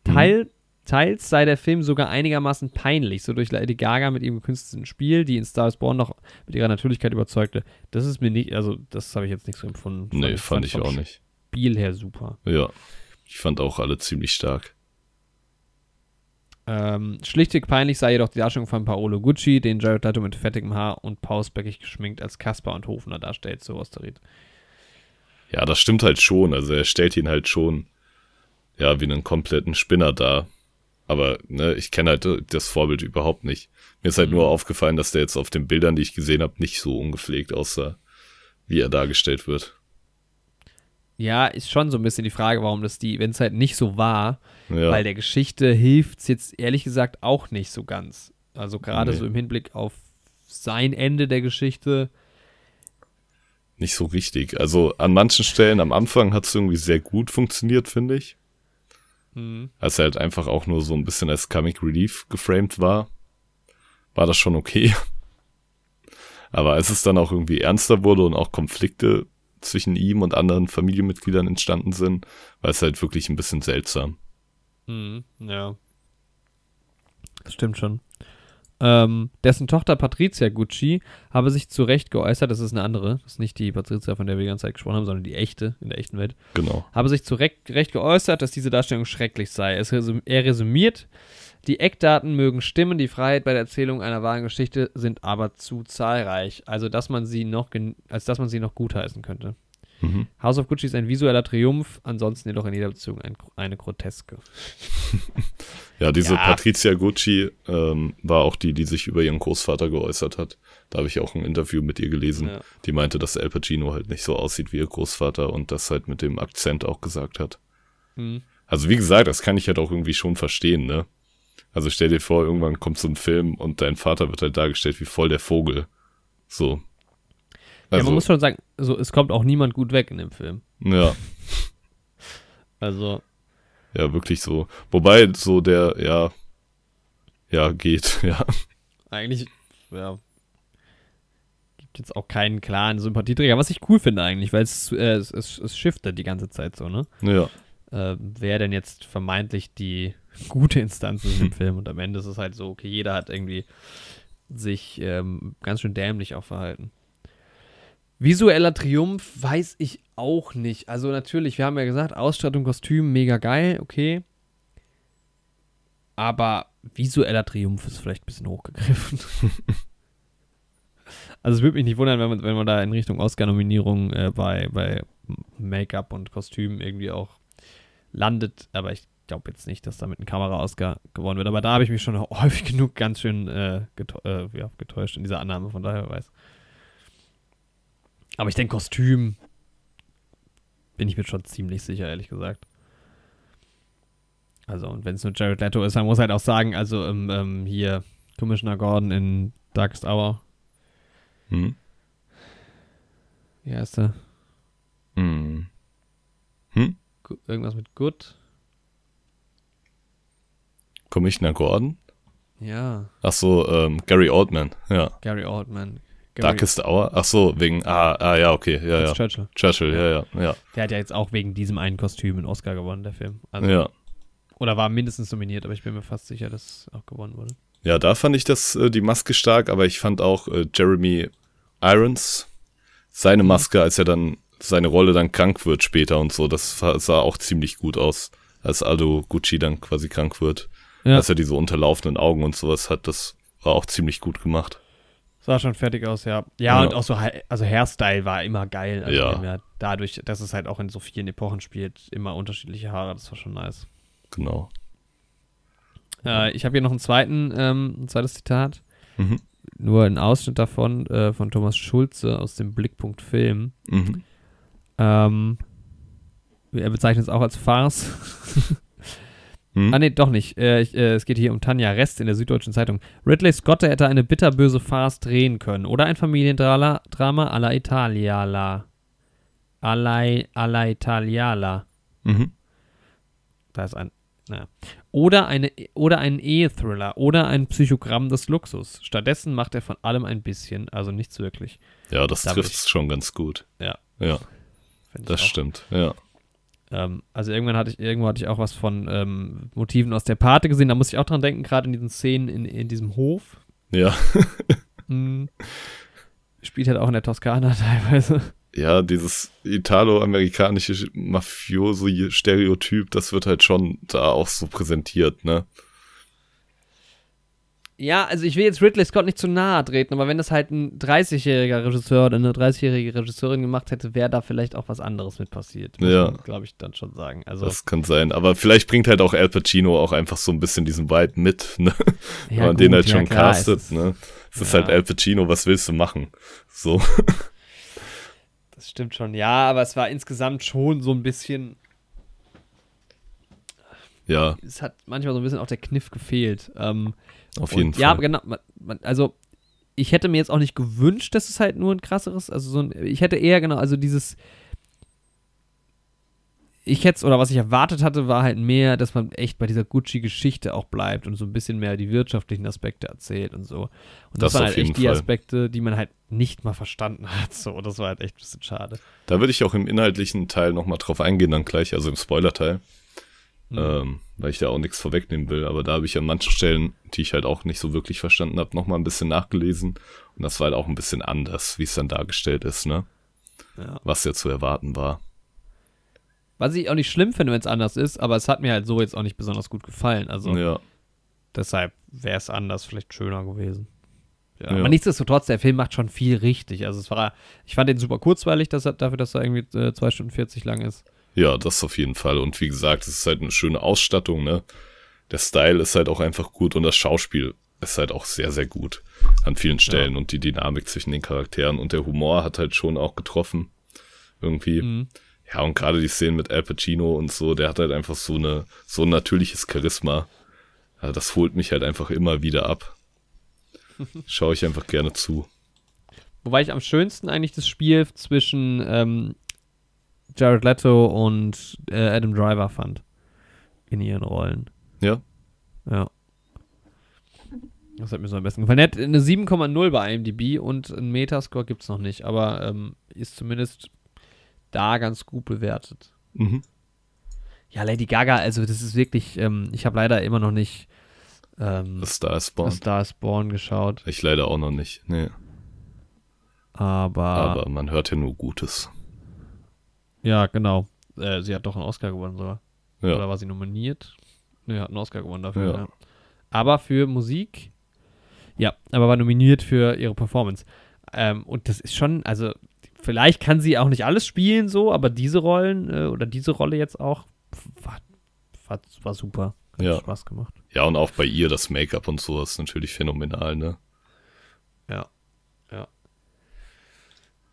Teil, mhm. Teils sei der Film sogar einigermaßen peinlich, so durch Lady Gaga mit ihrem gekünstelten Spiel, die in Star is Born noch mit ihrer Natürlichkeit überzeugte. Das ist mir nicht, also das habe ich jetzt nicht so empfunden. Nee, fand, fand ich auch nicht. Spiel her super. Ja, ich fand auch alle ziemlich stark. Ähm, schlichtweg peinlich sei jedoch die Darstellung von Paolo Gucci, den Jared Leto mit fettigem Haar und pausbäckig geschminkt als Kasper und Hofner darstellt, so Osterrieth. Ja, das stimmt halt schon. Also er stellt ihn halt schon ja wie einen kompletten Spinner dar. Aber ne, ich kenne halt das Vorbild überhaupt nicht. Mir ist halt mhm. nur aufgefallen, dass der jetzt auf den Bildern, die ich gesehen habe, nicht so ungepflegt aussah, wie er dargestellt wird. Ja, ist schon so ein bisschen die Frage, warum das die, wenn es halt nicht so war, ja. weil der Geschichte hilft es jetzt ehrlich gesagt auch nicht so ganz. Also gerade nee. so im Hinblick auf sein Ende der Geschichte. Nicht so richtig. Also an manchen Stellen am Anfang hat es irgendwie sehr gut funktioniert, finde ich. Mhm. Als er halt einfach auch nur so ein bisschen als Comic Relief geframed war, war das schon okay. Aber als es dann auch irgendwie ernster wurde und auch Konflikte zwischen ihm und anderen Familienmitgliedern entstanden sind, war es halt wirklich ein bisschen seltsam. Mhm, ja. Das stimmt schon. Ähm, dessen Tochter Patrizia Gucci habe sich zu Recht geäußert, das ist eine andere, das ist nicht die Patrizia, von der wir die ganze Zeit gesprochen haben, sondern die echte, in der echten Welt. Genau. Habe sich zu Recht, Recht geäußert, dass diese Darstellung schrecklich sei. Es, er resümiert, die Eckdaten mögen stimmen, die Freiheit bei der Erzählung einer wahren Geschichte sind aber zu zahlreich, also dass man sie noch, gen- als dass man sie noch gutheißen könnte. Mhm. House of Gucci ist ein visueller Triumph, ansonsten jedoch in jeder Beziehung ein, eine Groteske. Ja, diese ja. Patrizia Gucci ähm, war auch die, die sich über ihren Großvater geäußert hat. Da habe ich auch ein Interview mit ihr gelesen. Ja. Die meinte, dass Al Pacino halt nicht so aussieht wie ihr Großvater und das halt mit dem Akzent auch gesagt hat. Mhm. Also wie gesagt, das kann ich halt auch irgendwie schon verstehen, ne? Also stell dir vor, irgendwann kommt so ein Film und dein Vater wird halt dargestellt wie voll der Vogel. So. Also, ja, man muss schon sagen, so, es kommt auch niemand gut weg in dem Film. Ja. Also. Ja, wirklich so. Wobei so der, ja, ja, geht, ja. Eigentlich, ja, gibt jetzt auch keinen klaren Sympathieträger, was ich cool finde eigentlich, weil es, äh, es, es, es shiftet die ganze Zeit so, ne? Ja. Äh, wer denn jetzt vermeintlich die gute Instanz ist im Film und am Ende ist es halt so, okay, jeder hat irgendwie sich ähm, ganz schön dämlich auch verhalten. Visueller Triumph weiß ich auch nicht. Also natürlich, wir haben ja gesagt, Ausstattung, Kostüm, mega geil, okay. Aber visueller Triumph ist vielleicht ein bisschen hochgegriffen. Also es würde mich nicht wundern, wenn man, wenn man da in Richtung Oscar-Nominierung äh, bei, bei Make-up und Kostüm irgendwie auch landet. Aber ich glaube jetzt nicht, dass da mit einem Kamera-Oscar gewonnen wird. Aber da habe ich mich schon häufig genug ganz schön äh, getä- äh, ja, getäuscht in dieser Annahme, von daher weiß. Aber ich denke, Kostüm bin ich mir schon ziemlich sicher, ehrlich gesagt. Also, und wenn es nur Jared Leto ist, man muss halt auch sagen, also ähm, ähm, hier Commissioner Gordon in Darkest Hour. Hm. Wie heißt der? Hm. Hm? Irgendwas mit Good. Commissioner Gordon? Ja. Ach so, ähm, Gary Oldman, ja. Gary Oldman, Darkest Hour? Ach so, wegen, ah, ah ja, okay, ja, ja. Churchill. Churchill, ja, ja, ja. Der hat ja jetzt auch wegen diesem einen Kostüm einen Oscar gewonnen, der Film. Also, ja. Oder war mindestens nominiert, aber ich bin mir fast sicher, dass es auch gewonnen wurde. Ja, da fand ich das, äh, die Maske stark, aber ich fand auch äh, Jeremy Irons, seine Maske, als er dann, seine Rolle dann krank wird später und so, das sah auch ziemlich gut aus, als Aldo Gucci dann quasi krank wird. Ja. Als er diese unterlaufenden Augen und sowas hat, das war auch ziemlich gut gemacht. Sah schon fertig aus, ja. Ja, ja. Und auch so, also Hairstyle war immer geil. Also ja. Dadurch, dass es halt auch in so vielen Epochen spielt, immer unterschiedliche Haare, das war schon nice. Genau. Äh, ich habe hier noch einen zweiten, ähm, ein zweites Zitat. Mhm. Nur ein Ausschnitt davon, äh, von Thomas Schulze aus dem Blickpunkt Film. Mhm. Ähm, er bezeichnet es auch als Farce. Hm? Ah, nee, doch nicht. Äh, ich, äh, es geht hier um Tanja Rest in der Süddeutschen Zeitung. Ridley Scott hätte eine bitterböse Farce drehen können. Oder ein Familiendrama alla Italiala. Alla, alla Italiala. Mhm. Da ist ein, naja. Oder, eine, oder einen Ehe-Thriller. Oder ein Psychogramm des Luxus. Stattdessen macht er von allem ein bisschen. Also nichts wirklich. Ja, das da trifft es schon ganz gut. Ja. Ja. Das auch. Stimmt, ja. Ähm, also irgendwann hatte ich irgendwo hatte ich auch was von ähm, Motiven aus der Pate gesehen, da muss ich auch dran denken, gerade in diesen Szenen in, in diesem Hof. Ja. Mhm. Spielt halt auch in der Toskana teilweise. Ja, dieses italo-amerikanische Mafioso-Stereotyp, das wird halt schon da auch so präsentiert, ne? Ja, also ich will jetzt Ridley Scott nicht zu nahe treten, aber wenn das halt ein dreißigjähriger Regisseur oder eine dreißigjährige Regisseurin gemacht hätte, wäre da vielleicht auch was anderes mit passiert. Muss ja. Glaube ich dann schon sagen. Also, das kann sein, aber vielleicht bringt halt auch Al Pacino auch einfach so ein bisschen diesen Vibe mit, ne? Ja, wenn man gut, den halt ja, schon klar, castet, es ne? Es ja. ist halt Al Pacino, was willst du machen? So. Das stimmt schon, ja, aber es war insgesamt schon so ein bisschen... Ja. Es hat manchmal so ein bisschen auch der Kniff gefehlt. Ähm, Auf jeden und, Fall. Ja, genau. Man, also, ich hätte mir jetzt auch nicht gewünscht, dass es halt nur ein krasseres, also so ein, ich hätte eher genau, also dieses, ich hätte, oder was ich erwartet hatte, war halt mehr, dass man echt bei dieser Gucci-Geschichte auch bleibt und so ein bisschen mehr die wirtschaftlichen Aspekte erzählt und so. Und das, das waren halt echt die Aspekte, die man halt nicht mal verstanden hat, so, und das war halt echt ein bisschen schade. Da würde ich auch im inhaltlichen Teil nochmal drauf eingehen dann gleich, also im Spoiler-Teil. Mhm. Ähm, weil ich da auch nichts vorwegnehmen will, aber da habe ich an manchen Stellen, die ich halt auch nicht so wirklich verstanden habe, nochmal ein bisschen nachgelesen und das war halt auch ein bisschen anders, wie es dann dargestellt ist, ne? Ja. Was ja zu erwarten war. Was ich auch nicht schlimm finde, wenn es anders ist, aber es hat mir halt so jetzt auch nicht besonders gut gefallen, also ja. Deshalb wäre es anders vielleicht schöner gewesen. Ja, ja. Aber nichtsdestotrotz, der Film macht schon viel richtig, also es war, ich fand den super kurzweilig, dass er, dafür, dass er irgendwie äh, zwei Stunden vierzig lang ist. Ja, das auf jeden Fall. Und wie gesagt, es ist halt eine schöne Ausstattung, ne? Der Style ist halt auch einfach gut und das Schauspiel ist halt auch sehr, sehr gut an vielen Stellen. Ja. Und die Dynamik zwischen den Charakteren und der Humor hat halt schon auch getroffen. Irgendwie. Mhm. Ja, und gerade die Szenen mit Al Pacino und so, der hat halt einfach so eine so ein natürliches Charisma. Ja, das holt mich halt einfach immer wieder ab. Schaue ich einfach gerne zu. Wobei ich am schönsten eigentlich das Spiel zwischen ähm Jared Leto und äh, Adam Driver fand. In ihren Rollen. Ja. Ja. Das hat mir so am besten gefallen. Er hat eine sieben Komma null bei I M D B und einen Metascore gibt es noch nicht, aber ähm, ist zumindest da ganz gut bewertet. Mhm. Ja, Lady Gaga, also das ist wirklich, ähm, ich habe leider immer noch nicht ähm, The Star is Born. The Star is Born geschaut. Ich leider auch noch nicht, nee. Aber, aber man hört ja nur Gutes. Ja, genau. Äh, sie hat doch einen Oscar gewonnen sogar. Ja. Oder war sie nominiert? Ne, hat einen Oscar gewonnen dafür. Ja. Ja. Aber für Musik? Ja, aber war nominiert für ihre Performance. Ähm, und das ist schon, also vielleicht kann sie auch nicht alles spielen so, aber diese Rollen äh, oder diese Rolle jetzt auch war, war, war super. Hat ja. Spaß gemacht. Ja, und auch bei ihr das Make-up und so ist natürlich phänomenal, ne? Ja.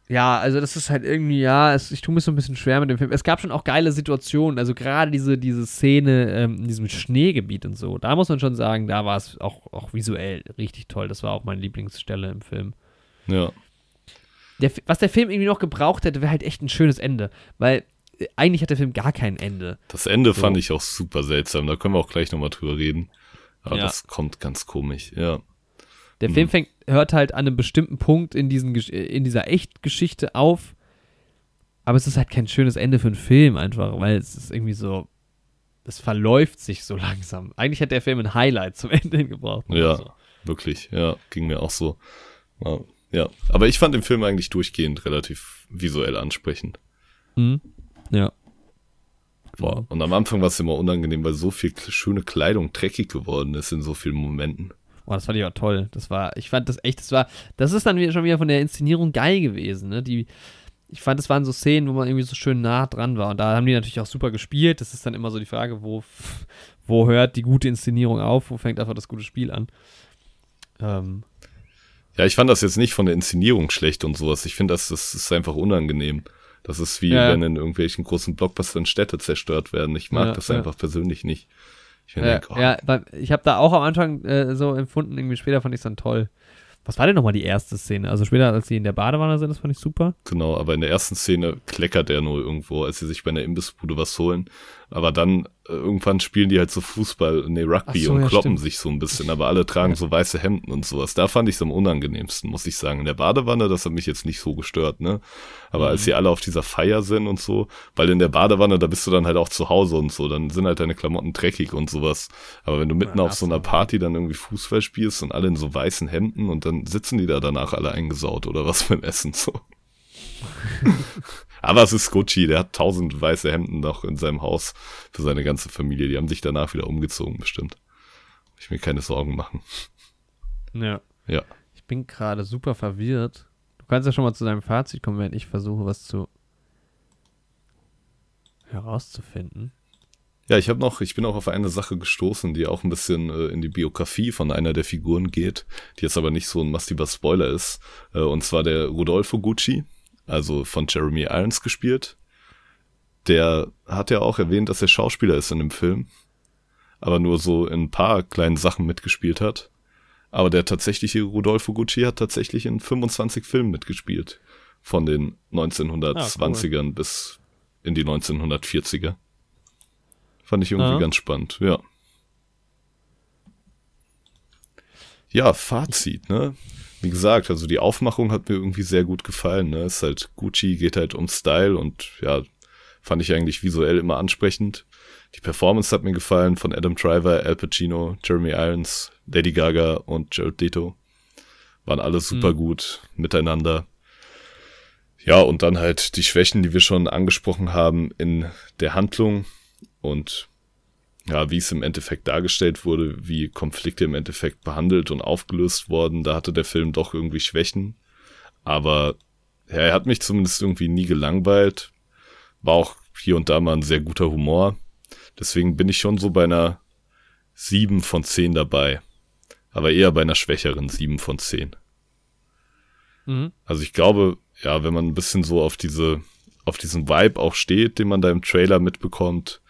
Ja, also das ist halt irgendwie, ja, es, ich tue mir so ein bisschen schwer mit dem Film. Es gab schon auch geile Situationen, also gerade diese, diese Szene ähm, in diesem Schneegebiet und so, da muss man schon sagen, da war es auch, auch visuell richtig toll. Das war auch meine Lieblingsstelle im Film. Ja. Der, was der Film irgendwie noch gebraucht hätte, wäre halt echt ein schönes Ende, weil eigentlich hat der Film gar kein Ende. Das Ende so. Fand ich auch super seltsam, da können wir auch gleich nochmal drüber reden. Aber ja. Das kommt ganz komisch, ja. Der Film fängt, hört halt an einem bestimmten Punkt in, diesen, in dieser Echtgeschichte auf, aber es ist halt kein schönes Ende für einen Film einfach, weil es ist irgendwie so, es verläuft sich so langsam. Eigentlich hat der Film ein Highlight zum Ende gebraucht. Ja, so. Wirklich, ja, ging mir auch so. Ja, aber ich fand den Film eigentlich durchgehend relativ visuell ansprechend. Mhm. Ja. Wow. Und am Anfang war es immer unangenehm, weil so viel schöne Kleidung dreckig geworden ist in so vielen Momenten. Oh, das fand ich auch toll. Das war, ich fand das echt, das war, das ist dann schon wieder von der Inszenierung geil gewesen, ne? Die, ich fand, das waren so Szenen, wo man irgendwie so schön nah dran war. Und da haben die natürlich auch super gespielt. Das ist dann immer so die Frage, wo, wo hört die gute Inszenierung auf? Wo fängt einfach das gute Spiel an? Ähm. Ja, ich fand das jetzt nicht von der Inszenierung schlecht und sowas. Ich finde, das, das ist einfach unangenehm. Das ist wie, ja. wenn in irgendwelchen großen Blockbustern Städte zerstört werden. Ich mag ja, das ja. einfach persönlich nicht. Ich, äh, denk, oh. ja, ich habe da auch am Anfang äh, so empfunden, irgendwie später fand ich es dann toll. Was war denn nochmal die erste Szene? Also später, als sie in der Badewanne sind, das fand ich super. Genau, aber in der ersten Szene kleckert er nur irgendwo, als sie sich bei einer Imbissbude was holen. Aber dann äh, irgendwann spielen die halt so Fußball, nee, Rugby so, und ja, kloppen stimmt. sich so ein bisschen. Aber alle tragen ja. so weiße Hemden und sowas. Da fand ich es am unangenehmsten, muss ich sagen. In der Badewanne, das hat mich jetzt nicht so gestört, ne? Aber mhm. als sie alle auf dieser Feier sind und so, weil in der Badewanne, da bist du dann halt auch zu Hause und so. Dann sind halt deine Klamotten dreckig und sowas. Aber wenn du mitten ja, auf so einer Party dann irgendwie Fußball spielst und alle in so weißen Hemden und dann sitzen die da danach alle eingesaut oder was beim Essen so. Aber es ist Gucci, der hat tausend weiße Hemden noch in seinem Haus für seine ganze Familie. Die haben sich danach wieder umgezogen bestimmt. Ich will mir keine Sorgen machen. Ja. ja. Ich bin gerade super verwirrt. Du kannst ja schon mal zu deinem Fazit kommen, während ich versuche, was zu herauszufinden. Ja, ich habe noch, ich bin auch auf eine Sache gestoßen, die auch ein bisschen äh, in die Biografie von einer der Figuren geht, die jetzt aber nicht so ein massiver Spoiler ist. Äh, und zwar der Rodolfo Gucci, also von Jeremy Irons gespielt. Der hat ja auch erwähnt, dass er Schauspieler ist in dem Film, aber nur so in ein paar kleinen Sachen mitgespielt hat. Aber der tatsächliche Rodolfo Gucci hat tatsächlich in fünfundzwanzig Filmen mitgespielt. Von den neunzehnhundertzwanzigern ah, cool. bis in die neunzehnhundertvierziger. Fand ich irgendwie ja. ganz spannend, ja. Ja, Fazit, ne? Wie gesagt, also die Aufmachung hat mir irgendwie sehr gut gefallen, ne? Ist halt Gucci, geht halt um Style und ja, Fand ich eigentlich visuell immer ansprechend. Die Performance hat mir gefallen von Adam Driver, Al Pacino, Jeremy Irons, Lady Gaga und Jared Leto. Waren alle super mhm. gut miteinander. Ja, und dann halt die Schwächen, die wir schon angesprochen haben in der Handlung und ja, wie es im Endeffekt dargestellt wurde, wie Konflikte im Endeffekt behandelt und aufgelöst wurden. Da hatte der Film doch irgendwie Schwächen. Aber ja, er hat mich zumindest irgendwie nie gelangweilt. War auch hier und da mal ein sehr guter Humor. Deswegen bin ich schon so bei einer sieben von zehn dabei. Aber eher bei einer schwächeren sieben von zehn. Mhm. Also ich glaube, ja, wenn man ein bisschen so auf diese, auf diesen Vibe auch steht, den man da im Trailer mitbekommt,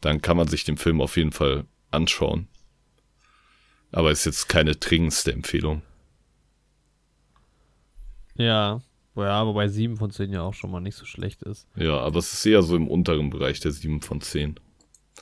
dann kann man sich den Film auf jeden Fall anschauen. Aber ist jetzt keine dringendste Empfehlung. Ja, ja, wobei sieben von zehn ja auch schon mal nicht so schlecht ist. Ja, aber es ist eher so im unteren Bereich der sieben von zehn.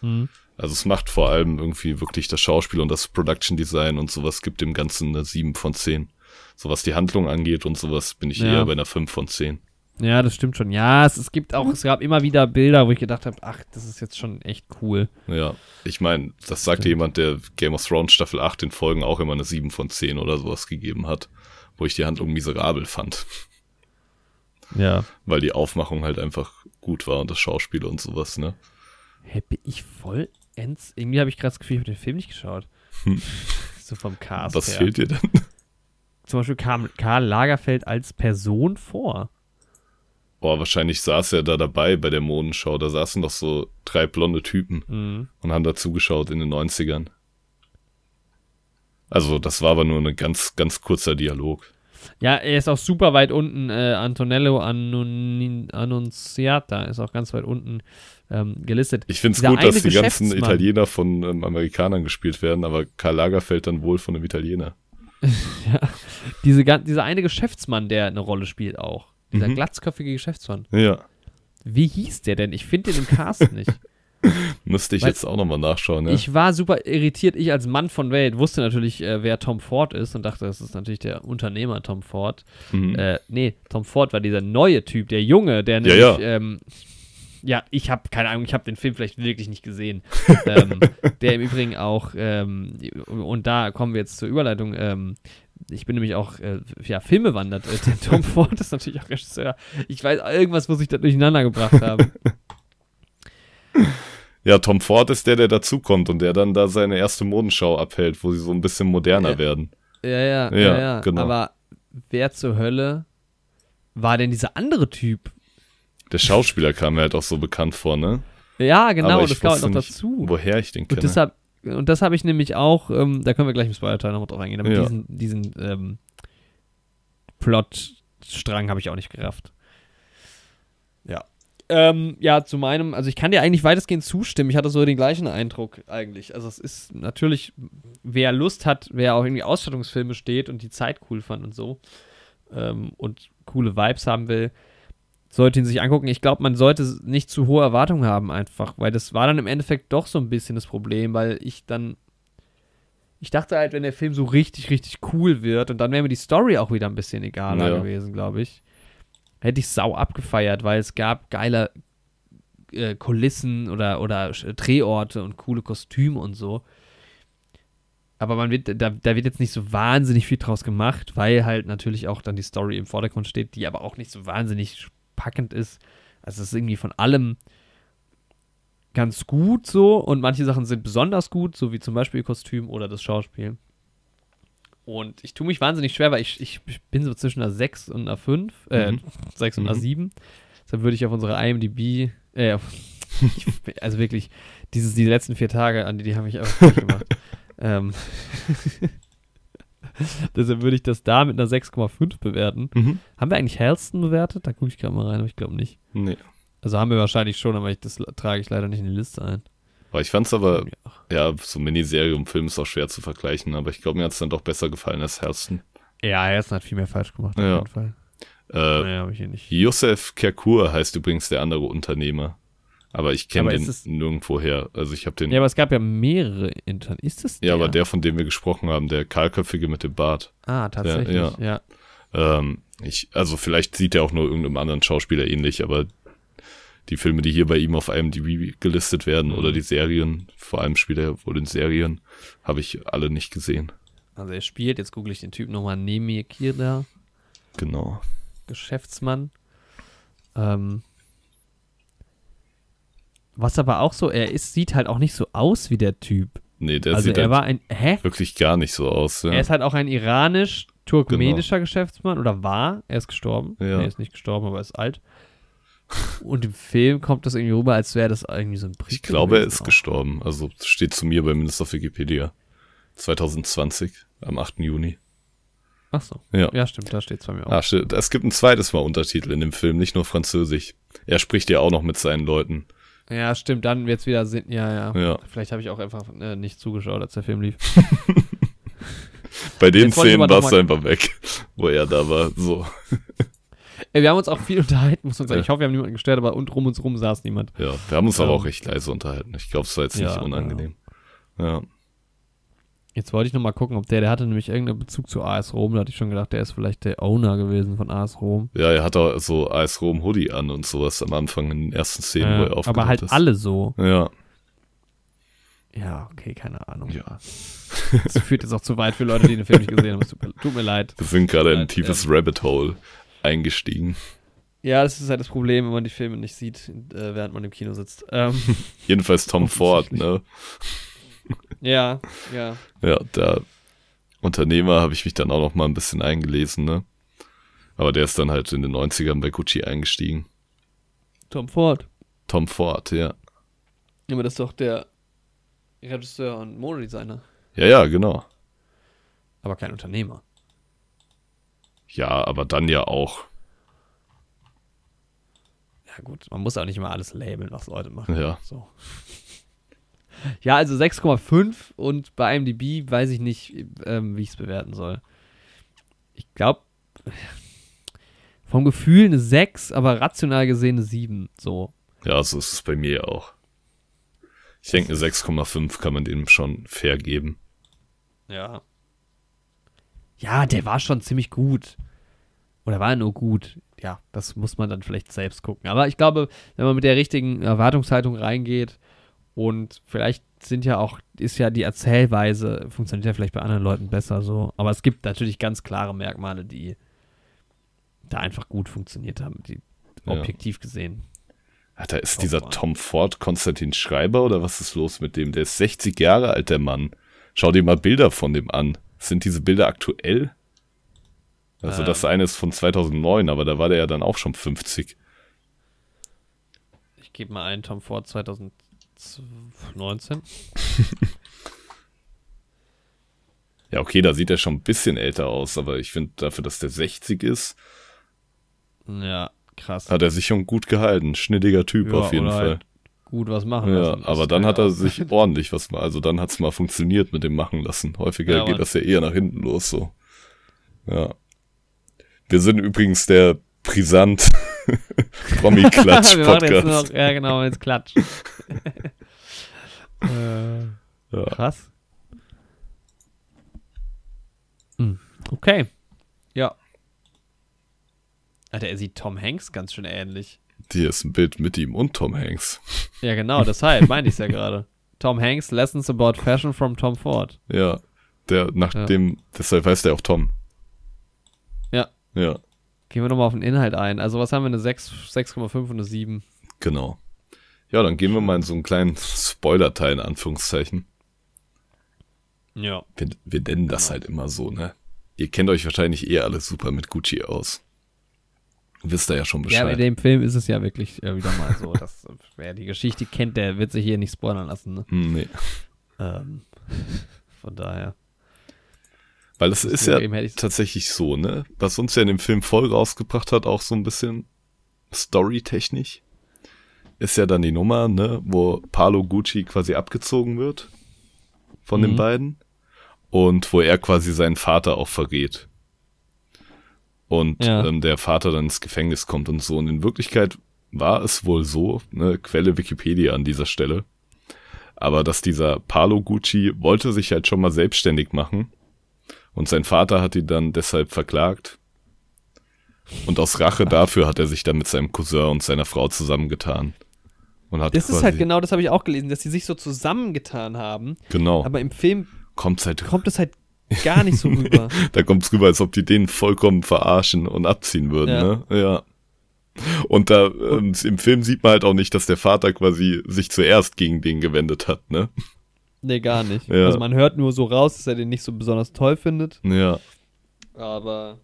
Mhm. Also es macht vor allem irgendwie wirklich das Schauspiel und das Production Design und sowas gibt dem Ganzen eine sieben von zehn. So was die Handlung angeht und sowas bin ich ja. eher bei einer fünf von zehn. Ja, das stimmt schon. Ja, es, es gibt auch, es gab immer wieder Bilder, wo ich gedacht habe, ach, das ist jetzt schon echt cool. Ja, ich meine, das sagte jemand, der Game of Thrones Staffel acht in Folgen auch immer eine sieben von zehn oder sowas gegeben hat, wo ich die Handlung miserabel fand. Ja. Weil die Aufmachung halt einfach gut war und das Schauspiel und sowas, ne? Hä, hey, bin ich vollends? Irgendwie habe ich gerade das Gefühl, ich habe den Film nicht geschaut. Hm. So vom Cast Was her. Fehlt dir denn? Zum Beispiel kam Karl Lagerfeld als Person vor. Boah, wahrscheinlich saß er da dabei bei der Modenschau. Da saßen doch so drei blonde Typen mhm. und haben da zugeschaut in den neunzigern. Also das war aber nur ein ganz, ganz kurzer Dialog. Ja, er ist auch super weit unten. Äh, Antonello Annonin, Annunziata ist auch ganz weit unten ähm, gelistet. Ich finde es gut, dass die ganzen Italiener von ähm, Amerikanern gespielt werden, aber Karl Lagerfeld dann wohl von einem Italiener. Ja, diese, dieser eine Geschäftsmann, der eine Rolle spielt auch. Dieser mhm. glatzköpfige Geschäftsmann. Ja. Wie hieß der denn? Ich finde den im Cast nicht. Müsste ich Weil jetzt auch nochmal nachschauen, ja. Ich war super irritiert. Ich als Mann von Welt wusste natürlich, äh, wer Tom Ford ist und dachte, das ist natürlich der Unternehmer Tom Ford. Mhm. Äh, nee, Tom Ford war dieser neue Typ, der Junge, der nämlich... Ja, ja. Ähm, ja, ich habe keine Ahnung, ich habe den Film vielleicht wirklich nicht gesehen. ähm, der im Übrigen auch, ähm, und da kommen wir jetzt zur Überleitung, ähm, ich bin nämlich auch, äh, ja, Filme wandert. Äh, der Tom Ford ist natürlich auch Regisseur. Ich weiß, irgendwas muss ich da durcheinander gebracht haben. Ja, Tom Ford ist der, der dazukommt und der dann da seine erste Modenschau abhält, wo sie so ein bisschen moderner ja, werden. Ja, ja, ja, ja, ja. Genau. Aber wer zur Hölle war denn dieser andere Typ? Der Schauspieler kam mir halt auch so bekannt vor, ne? Ja, genau, das kam halt noch nicht dazu. Woher ich den kenne. Und deshalb, und das habe ich nämlich auch, ähm, da können wir gleich im Spoiler-Teil nochmal drauf eingehen, aber ja. diesen, diesen ähm, Plotstrang habe ich auch nicht gerafft. Ja. Ähm, ja, zu meinem, also ich kann dir eigentlich weitestgehend zustimmen, ich hatte so den gleichen Eindruck eigentlich. Also es ist natürlich, wer Lust hat, wer auch irgendwie Ausstattungsfilme steht und die Zeit cool fand und so ähm, und coole Vibes haben will, sollte ihn sich angucken. Ich glaube, man sollte nicht zu hohe Erwartungen haben einfach, weil das war dann im Endeffekt doch so ein bisschen das Problem, weil ich dann, ich dachte halt, wenn der Film so richtig, richtig cool wird und dann wäre mir die Story auch wieder ein bisschen egaler ja. gewesen, glaube ich, hätte ich sau abgefeiert, weil es gab geile äh, Kulissen oder, oder Drehorte und coole Kostüme und so. Aber man wird, da, da wird jetzt nicht so wahnsinnig viel draus gemacht, weil halt natürlich auch dann die Story im Vordergrund steht, die aber auch nicht so wahnsinnig packend ist. Also es ist irgendwie von allem ganz gut so und manche Sachen sind besonders gut, so wie zum Beispiel Kostüm oder das Schauspiel. Und ich tue mich wahnsinnig schwer, weil ich, ich bin so zwischen einer sechs und einer fünf, äh, mhm. sechs und einer mhm. sieben. Deshalb würde ich auf unsere IMDb, äh, auf, also wirklich, dieses, die letzten vier Tage, an die, die habe ich einfach nicht gemacht. ähm, Deshalb würde ich das da mit einer sechs Komma fünf bewerten. Mhm. Haben wir eigentlich Halston bewertet? Da gucke ich gerade mal rein, aber ich glaube nicht. Nee. Also haben wir wahrscheinlich schon, aber ich, das trage ich leider nicht in die Liste ein. Aber ich fand es aber, ja, so Miniserie und Film ist auch schwer zu vergleichen, aber ich glaube, mir hat es dann doch besser gefallen als Halston. Ja, Halston hat viel mehr falsch gemacht, auf ja. jeden Fall. Äh, naja, habe ich hier nicht. Youssef Kerkour heißt übrigens der andere Unternehmer. Aber ich kenne den nirgendwo her. Also ich habe den. Ja, aber es gab ja mehrere Intern. Ist das der? Ja, aber der, von dem wir gesprochen haben, der Kahlköpfige mit dem Bart. Ah, tatsächlich, der, ja. ja. Ähm, ich, also vielleicht sieht er auch nur irgendeinem anderen Schauspieler ähnlich, aber die Filme, die hier bei ihm auf I M D B gelistet werden, oder die Serien, vor allem spielt er wohl in Serien, habe ich alle nicht gesehen. Also er spielt, jetzt google ich den Typ nochmal, Nemi Kirda. Genau. Geschäftsmann. Ähm, was aber auch so, er ist, sieht halt auch nicht so aus wie der Typ. Nee, der also sieht er halt war ein, hä? wirklich gar nicht so aus. Ja. Er ist halt auch ein iranisch-turkmenischer genau. Geschäftsmann, oder war, er ist gestorben. Ja. Er ist nicht gestorben, aber er ist alt. Und im Film kommt das irgendwie rüber, als wäre das irgendwie so ein Brief. Ich glaube, er ist auch. gestorben. Also steht zu mir bei mindestens auf Wikipedia. zwanzig zwanzig, am achten Juni. Ach so. Ja, ja stimmt, da steht es bei mir auch. Ach, es gibt ein zweites Mal Untertitel in dem Film, nicht nur Französisch. Er spricht ja auch noch mit seinen Leuten. Ja, stimmt, dann wird's wieder Sinn. Ja, ja, ja. Vielleicht habe ich auch einfach äh, nicht zugeschaut, als der Film lief. Bei den Jetzt Szenen war es einfach weg, wo er da war. So. Ey, wir haben uns auch viel unterhalten, muss man sagen. Ich hoffe, wir haben niemanden gestört, aber und rum uns rum saß niemand. Ja, wir haben uns ähm, aber auch recht leise unterhalten. Ich glaube, es war jetzt nicht ja, unangenehm. Ja. ja. Jetzt wollte ich nochmal gucken, ob der, der hatte nämlich irgendeinen Bezug zu A S Rom. Da hatte ich schon gedacht, der ist vielleicht der Owner gewesen von A S Rom. Ja, er hat auch so A S Rom Hoodie an und sowas am Anfang in den ersten Szenen, äh, wo er aufgetaucht ist. Aber halt ist. alle so. Ja. Ja, okay, keine Ahnung. Ja. Das führt jetzt auch zu weit für Leute, die den Film nicht gesehen haben. Tut mir leid. Wir sind gerade in ein tiefes ja. Rabbit Hole eingestiegen. Ja, das ist halt das Problem, wenn man die Filme nicht sieht, während man im Kino sitzt. Ähm, Jedenfalls Tom Ford, ne? Ja, ja. Ja, der Unternehmer habe ich mich dann auch noch mal ein bisschen eingelesen, ne? Aber der ist dann halt in den neunzigern bei Gucci eingestiegen. Tom Ford. Tom Ford, ja. Aber das ist doch der Regisseur und Modedesigner. Ja, ja, genau. Aber kein Unternehmer. Ja, aber dann ja auch. Ja gut, man muss auch nicht immer alles labeln, was Leute machen. Ja. So. Ja, also sechs Komma fünf und bei I M D B weiß ich nicht, ähm, wie ich es bewerten soll. Ich glaube, vom Gefühl eine sechs, aber rational gesehen eine sieben. So. Ja, so ist es bei mir auch. Ich denke, eine sechs Komma fünf kann man dem schon fair geben. Ja. Ja, der war schon ziemlich gut. Oder war er nur gut? Ja, das muss man dann vielleicht selbst gucken. Aber ich glaube, wenn man mit der richtigen Erwartungshaltung reingeht und vielleicht sind ja auch, ist ja die Erzählweise, funktioniert ja vielleicht bei anderen Leuten besser so. Aber es gibt natürlich ganz klare Merkmale, die da einfach gut funktioniert haben, die ja. objektiv gesehen. Ach, da ist dieser Tom Ford Konstantin Schreiber oder was ist los mit dem? Der ist sechzig Jahre alt, der Mann. Schau dir mal Bilder von dem an. Sind diese Bilder aktuell? Also ähm. das eine ist von zweitausendneun, aber da war der ja dann auch schon fünfzig. Ich gebe mal einen Tom Ford zweitausendneunzehn. Ja, okay, da sieht er schon ein bisschen älter aus, aber ich finde dafür, dass der sechzig ist, ja, krass. Hat er sich schon gut gehalten. Schnittiger Typ ja, auf jeden Fall. Halt gut was machen lassen. Ja, aber dann hat er sich ordentlich was mal, also dann hat es mal funktioniert mit dem machen lassen. Häufiger ja, geht das ja eher nach hinten los, so. Ja. Wir sind übrigens der Brisant Promi-Klatsch-Podcast. Ja, genau, jetzt Klatsch. äh, ja. Krass. Hm. Okay. Ja. Alter, er sieht Tom Hanks ganz schön ähnlich. Hier ist ein Bild mit ihm und Tom Hanks. Ja, genau, deshalb meine ich es ja gerade. Tom Hanks, Lessons About Fashion from Tom Ford. Ja, der nach ja. dem, deshalb heißt der auch Tom. Ja. Ja. Gehen wir nochmal auf den Inhalt ein. Also was haben wir, eine sechs, sechs Komma fünf und eine sieben? Genau. Ja, dann gehen wir mal in so einen kleinen Spoiler-Teil, in Anführungszeichen. Ja. Wir, wir nennen das halt immer so, ne? Ihr kennt euch wahrscheinlich eh alle super mit Gucci aus. Wisst ihr ja schon Bescheid. Ja, bei dem Film ist es ja wirklich äh, wieder mal so, dass wer die Geschichte kennt, der wird sich hier nicht spoilern lassen. Ne? Nee. Ähm, von daher. Weil das, das ist ja tatsächlich so, ne? Was uns ja in dem Film voll rausgebracht hat, auch so ein bisschen storytechnisch, ist ja dann die Nummer, ne? Wo Paolo Gucci quasi abgezogen wird von mhm. den beiden und wo er quasi seinen Vater auch verrät. Und ja. ähm, der Vater dann ins Gefängnis kommt und so. Und in Wirklichkeit war es wohl so, ne, Quelle Wikipedia an dieser Stelle, aber dass dieser Paolo Gucci wollte sich halt schon mal selbstständig machen und sein Vater hat ihn dann deshalb verklagt Und aus Rache dafür hat er sich dann mit seinem Cousin und seiner Frau zusammengetan. Und hat das ist halt genau, das habe ich auch gelesen, dass sie sich so zusammengetan haben. Genau. Aber im Film kommt's halt, kommt es halt gar nicht so rüber. Da kommt es rüber, als ob die den vollkommen verarschen und abziehen würden. Ja. Ne? Ja. Und da ähm, im Film sieht man halt auch nicht, dass der Vater quasi sich zuerst gegen den gewendet hat, ne? Nee, gar nicht. Ja. Also man hört nur so raus, dass er den nicht so besonders toll findet. Ja. Aber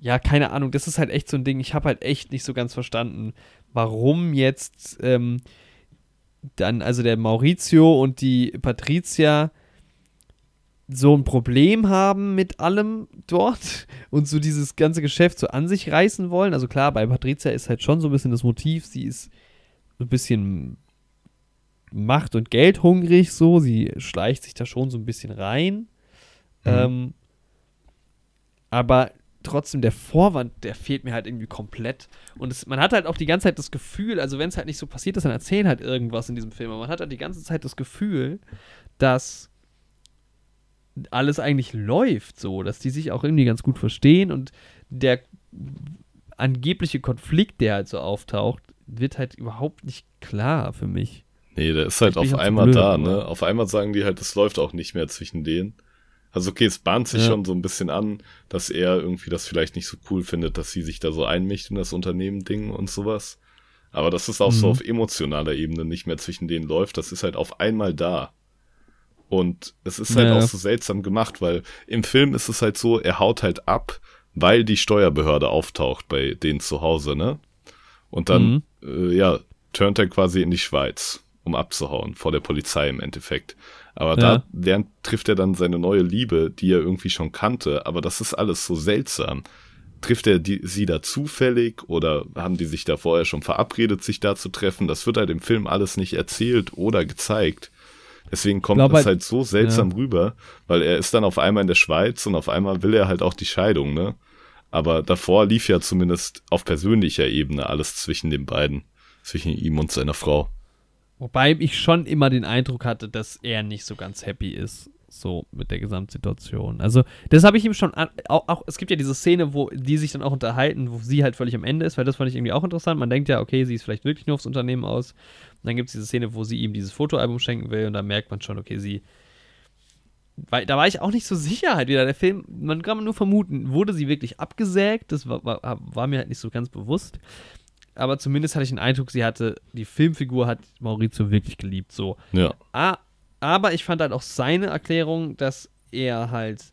ja, keine Ahnung, das ist halt echt so ein Ding, ich habe halt echt nicht so ganz verstanden, warum jetzt ähm, dann, also der Maurizio und die Patrizia so ein Problem haben mit allem dort und so dieses ganze Geschäft so an sich reißen wollen. Also klar, bei Patrizia ist halt schon so ein bisschen das Motiv, sie ist so ein bisschen macht- und geldhungrig so, sie schleicht sich da schon so ein bisschen rein. Mhm. Ähm, aber trotzdem der Vorwand, der fehlt mir halt irgendwie komplett. Und es, man hat halt auch die ganze Zeit das Gefühl, also wenn es halt nicht so passiert ist, dann erzählen halt irgendwas in diesem Film, aber man hat halt die ganze Zeit das Gefühl, dass alles eigentlich läuft so, dass die sich auch irgendwie ganz gut verstehen und der angebliche Konflikt, der halt so auftaucht, wird halt überhaupt nicht klar für mich. Nee, der ist halt auf einmal da, ne? Auf einmal sagen die halt, es läuft auch nicht mehr zwischen denen. Also okay, es bahnt sich schon so ein bisschen an, dass er irgendwie das vielleicht nicht so cool findet, dass sie sich da so einmischt in das Unternehmen-Ding und sowas. Aber dass es auch so auf emotionaler Ebene nicht mehr zwischen denen läuft, das ist halt auf einmal da. Und es ist halt ja. auch so seltsam gemacht, weil im Film ist es halt so, er haut halt ab, weil die Steuerbehörde auftaucht bei denen zu Hause, ne? Und dann, mhm. äh, ja, turnt er quasi in die Schweiz, um abzuhauen, vor der Polizei im Endeffekt. Aber ja. da lernt, trifft er dann seine neue Liebe, die er irgendwie schon kannte, aber das ist alles so seltsam. Trifft er die, sie da zufällig oder haben die sich da vorher schon verabredet, sich da zu treffen? Das wird halt im Film alles nicht erzählt oder gezeigt. Deswegen kommt es halt, halt so seltsam ja. rüber, weil er ist dann auf einmal in der Schweiz und auf einmal will er halt auch die Scheidung, ne? Aber davor lief ja zumindest auf persönlicher Ebene alles zwischen den beiden, zwischen ihm und seiner Frau. Wobei ich schon immer den Eindruck hatte, dass er nicht so ganz happy ist, so mit der Gesamtsituation. Also das habe ich ihm schon, an, auch, auch es gibt ja diese Szene, wo die sich dann auch unterhalten, wo sie halt völlig am Ende ist, weil das fand ich irgendwie auch interessant. Man denkt ja, okay, sie ist vielleicht wirklich nur aufs Unternehmen aus. Und dann gibt es diese Szene, wo sie ihm dieses Fotoalbum schenken will und da merkt man schon, okay, sie... Weil, da war ich auch nicht so sicher halt wieder. Der Film, man kann nur vermuten, wurde sie wirklich abgesägt? Das war, war, war mir halt nicht so ganz bewusst. Aber zumindest hatte ich den Eindruck, sie hatte, die Filmfigur hat Maurizio wirklich geliebt, so. Ja. A, aber ich fand halt auch seine Erklärung, dass er halt...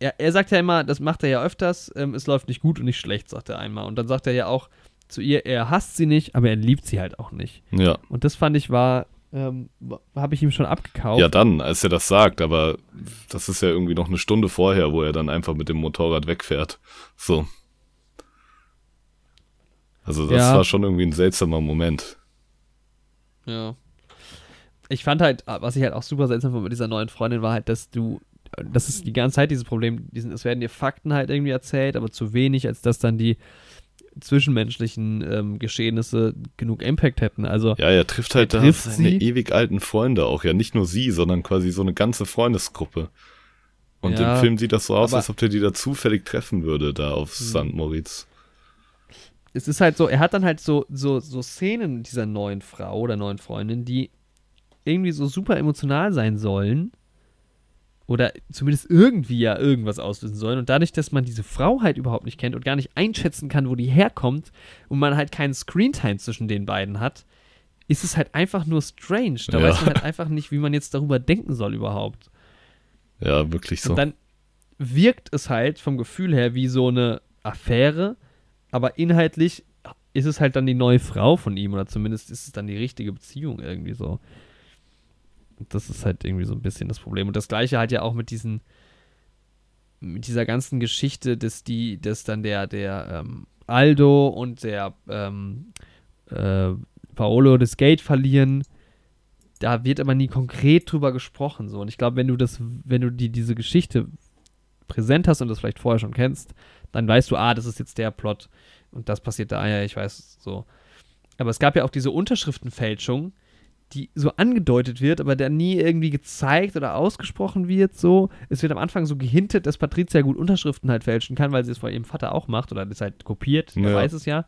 Er, er sagt ja immer, das macht er ja öfters, ähm, es läuft nicht gut und nicht schlecht, sagt er einmal. Und dann sagt er ja auch... zu ihr, er hasst sie nicht, aber er liebt sie halt auch nicht. Ja. Und das fand ich war, ähm, habe ich ihm schon abgekauft. Ja dann, als er das sagt, aber das ist ja irgendwie noch eine Stunde vorher, wo er dann einfach mit dem Motorrad wegfährt. So. Also das ja. war schon irgendwie ein seltsamer Moment. Ja. Ich fand halt, was ich halt auch super seltsam fand mit dieser neuen Freundin war halt, dass du, das ist die ganze Zeit dieses Problem, diesen, es werden dir Fakten halt irgendwie erzählt, aber zu wenig, als dass dann die zwischenmenschlichen ähm, Geschehnisse genug Impact hätten. Also, ja, er trifft halt er trifft da seine sie. ewig alten Freunde auch. Ja, nicht nur sie, sondern quasi so eine ganze Freundesgruppe. Und ja, im Film sieht das so aus, als ob der die da zufällig treffen würde, da auf Sankt Moritz. Es ist halt so, er hat dann halt so, so, so Szenen dieser neuen Frau oder neuen Freundin, die irgendwie so super emotional sein sollen. Oder zumindest irgendwie ja irgendwas auslösen sollen. Und dadurch, dass man diese Frau halt überhaupt nicht kennt und gar nicht einschätzen kann, wo die herkommt und man halt keinen Screentime zwischen den beiden hat, ist es halt einfach nur strange. Da ja. weiß man halt einfach nicht, wie man jetzt darüber denken soll überhaupt. Ja, wirklich so. Und dann wirkt es halt vom Gefühl her wie so eine Affäre, aber inhaltlich ist es halt dann die neue Frau von ihm oder zumindest ist es dann die richtige Beziehung irgendwie so. Das ist halt irgendwie so ein bisschen das Problem. Und das Gleiche halt ja auch mit diesen, mit dieser ganzen Geschichte, dass die, dass dann der, der ähm, Aldo und der ähm, äh, Paolo das Geld verlieren. Da wird aber nie konkret drüber gesprochen. So. Und ich glaube, wenn du das, wenn du die, diese Geschichte präsent hast und das vielleicht vorher schon kennst, dann weißt du, ah, das ist jetzt der Plot und das passiert da, ja, ich weiß so. Aber es gab ja auch diese Unterschriftenfälschung, die so angedeutet wird, aber der nie irgendwie gezeigt oder ausgesprochen wird, so. Es wird am Anfang so gehintet, dass Patrizia gut Unterschriften halt fälschen kann, weil sie es von ihrem Vater auch macht oder das halt kopiert, ja. Der weiß es ja.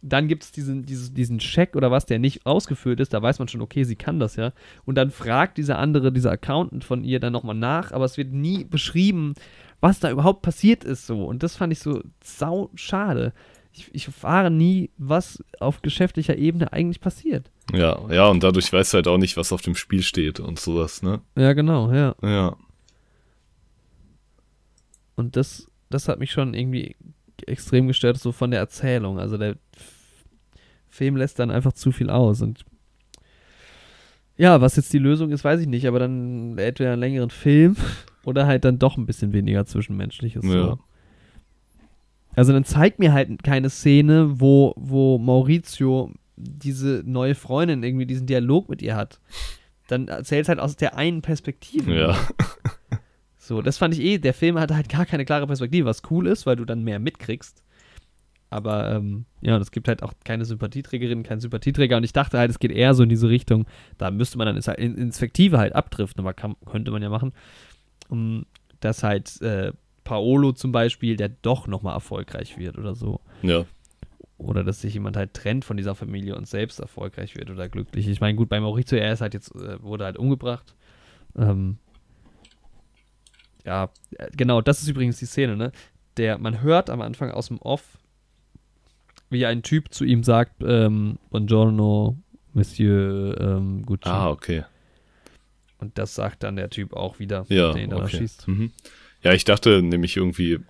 Dann gibt es diesen, diesen, diesen Check oder was, der nicht ausgeführt ist, da weiß man schon, okay, sie kann das ja. Und dann fragt dieser andere, dieser Accountant von ihr dann nochmal nach, aber es wird nie beschrieben, was da überhaupt passiert ist, so. Und das fand ich so sau schade. Ich, ich erfahre nie, was auf geschäftlicher Ebene eigentlich passiert. Ja, ja, und dadurch weißt du halt auch nicht, was auf dem Spiel steht und sowas, ne? Ja, genau, ja. Ja. Und das, das hat mich schon irgendwie extrem gestört, so von der Erzählung. Also der Film lässt dann einfach zu viel aus. Und ja, was jetzt die Lösung ist, weiß ich nicht, aber dann entweder einen längeren Film oder halt dann doch ein bisschen weniger Zwischenmenschliches. Ja. So. Also dann zeigt mir halt keine Szene, wo, wo Maurizio diese neue Freundin irgendwie diesen Dialog mit ihr hat. Dann erzählt es halt aus der einen Perspektive. Ja. So, das fand ich eh, der Film hatte halt gar keine klare Perspektive, was cool ist, weil du dann mehr mitkriegst. Aber ähm, ja, es gibt halt auch keine Sympathieträgerin, keinen Sympathieträger und ich dachte halt, es geht eher so in diese Richtung, da müsste man dann ins, ins Fiktive halt abdriften, aber kann, könnte man ja machen, um, dass halt äh, Paolo zum Beispiel, der doch nochmal erfolgreich wird oder so. Ja. Oder dass sich jemand halt trennt von dieser Familie und selbst erfolgreich wird oder glücklich. Ich meine, gut, bei Maurizio, er ist halt jetzt, wurde halt umgebracht. Ähm, ja, genau, das ist übrigens die Szene, ne? Der, man hört am Anfang aus dem Off, wie ein Typ zu ihm sagt, ähm, Buongiorno, Monsieur ähm, Gucci. Ah, okay. Und das sagt dann der Typ auch wieder, ja, der ihn danach okay. schießt. Mhm. Ja, ich dachte nämlich irgendwie,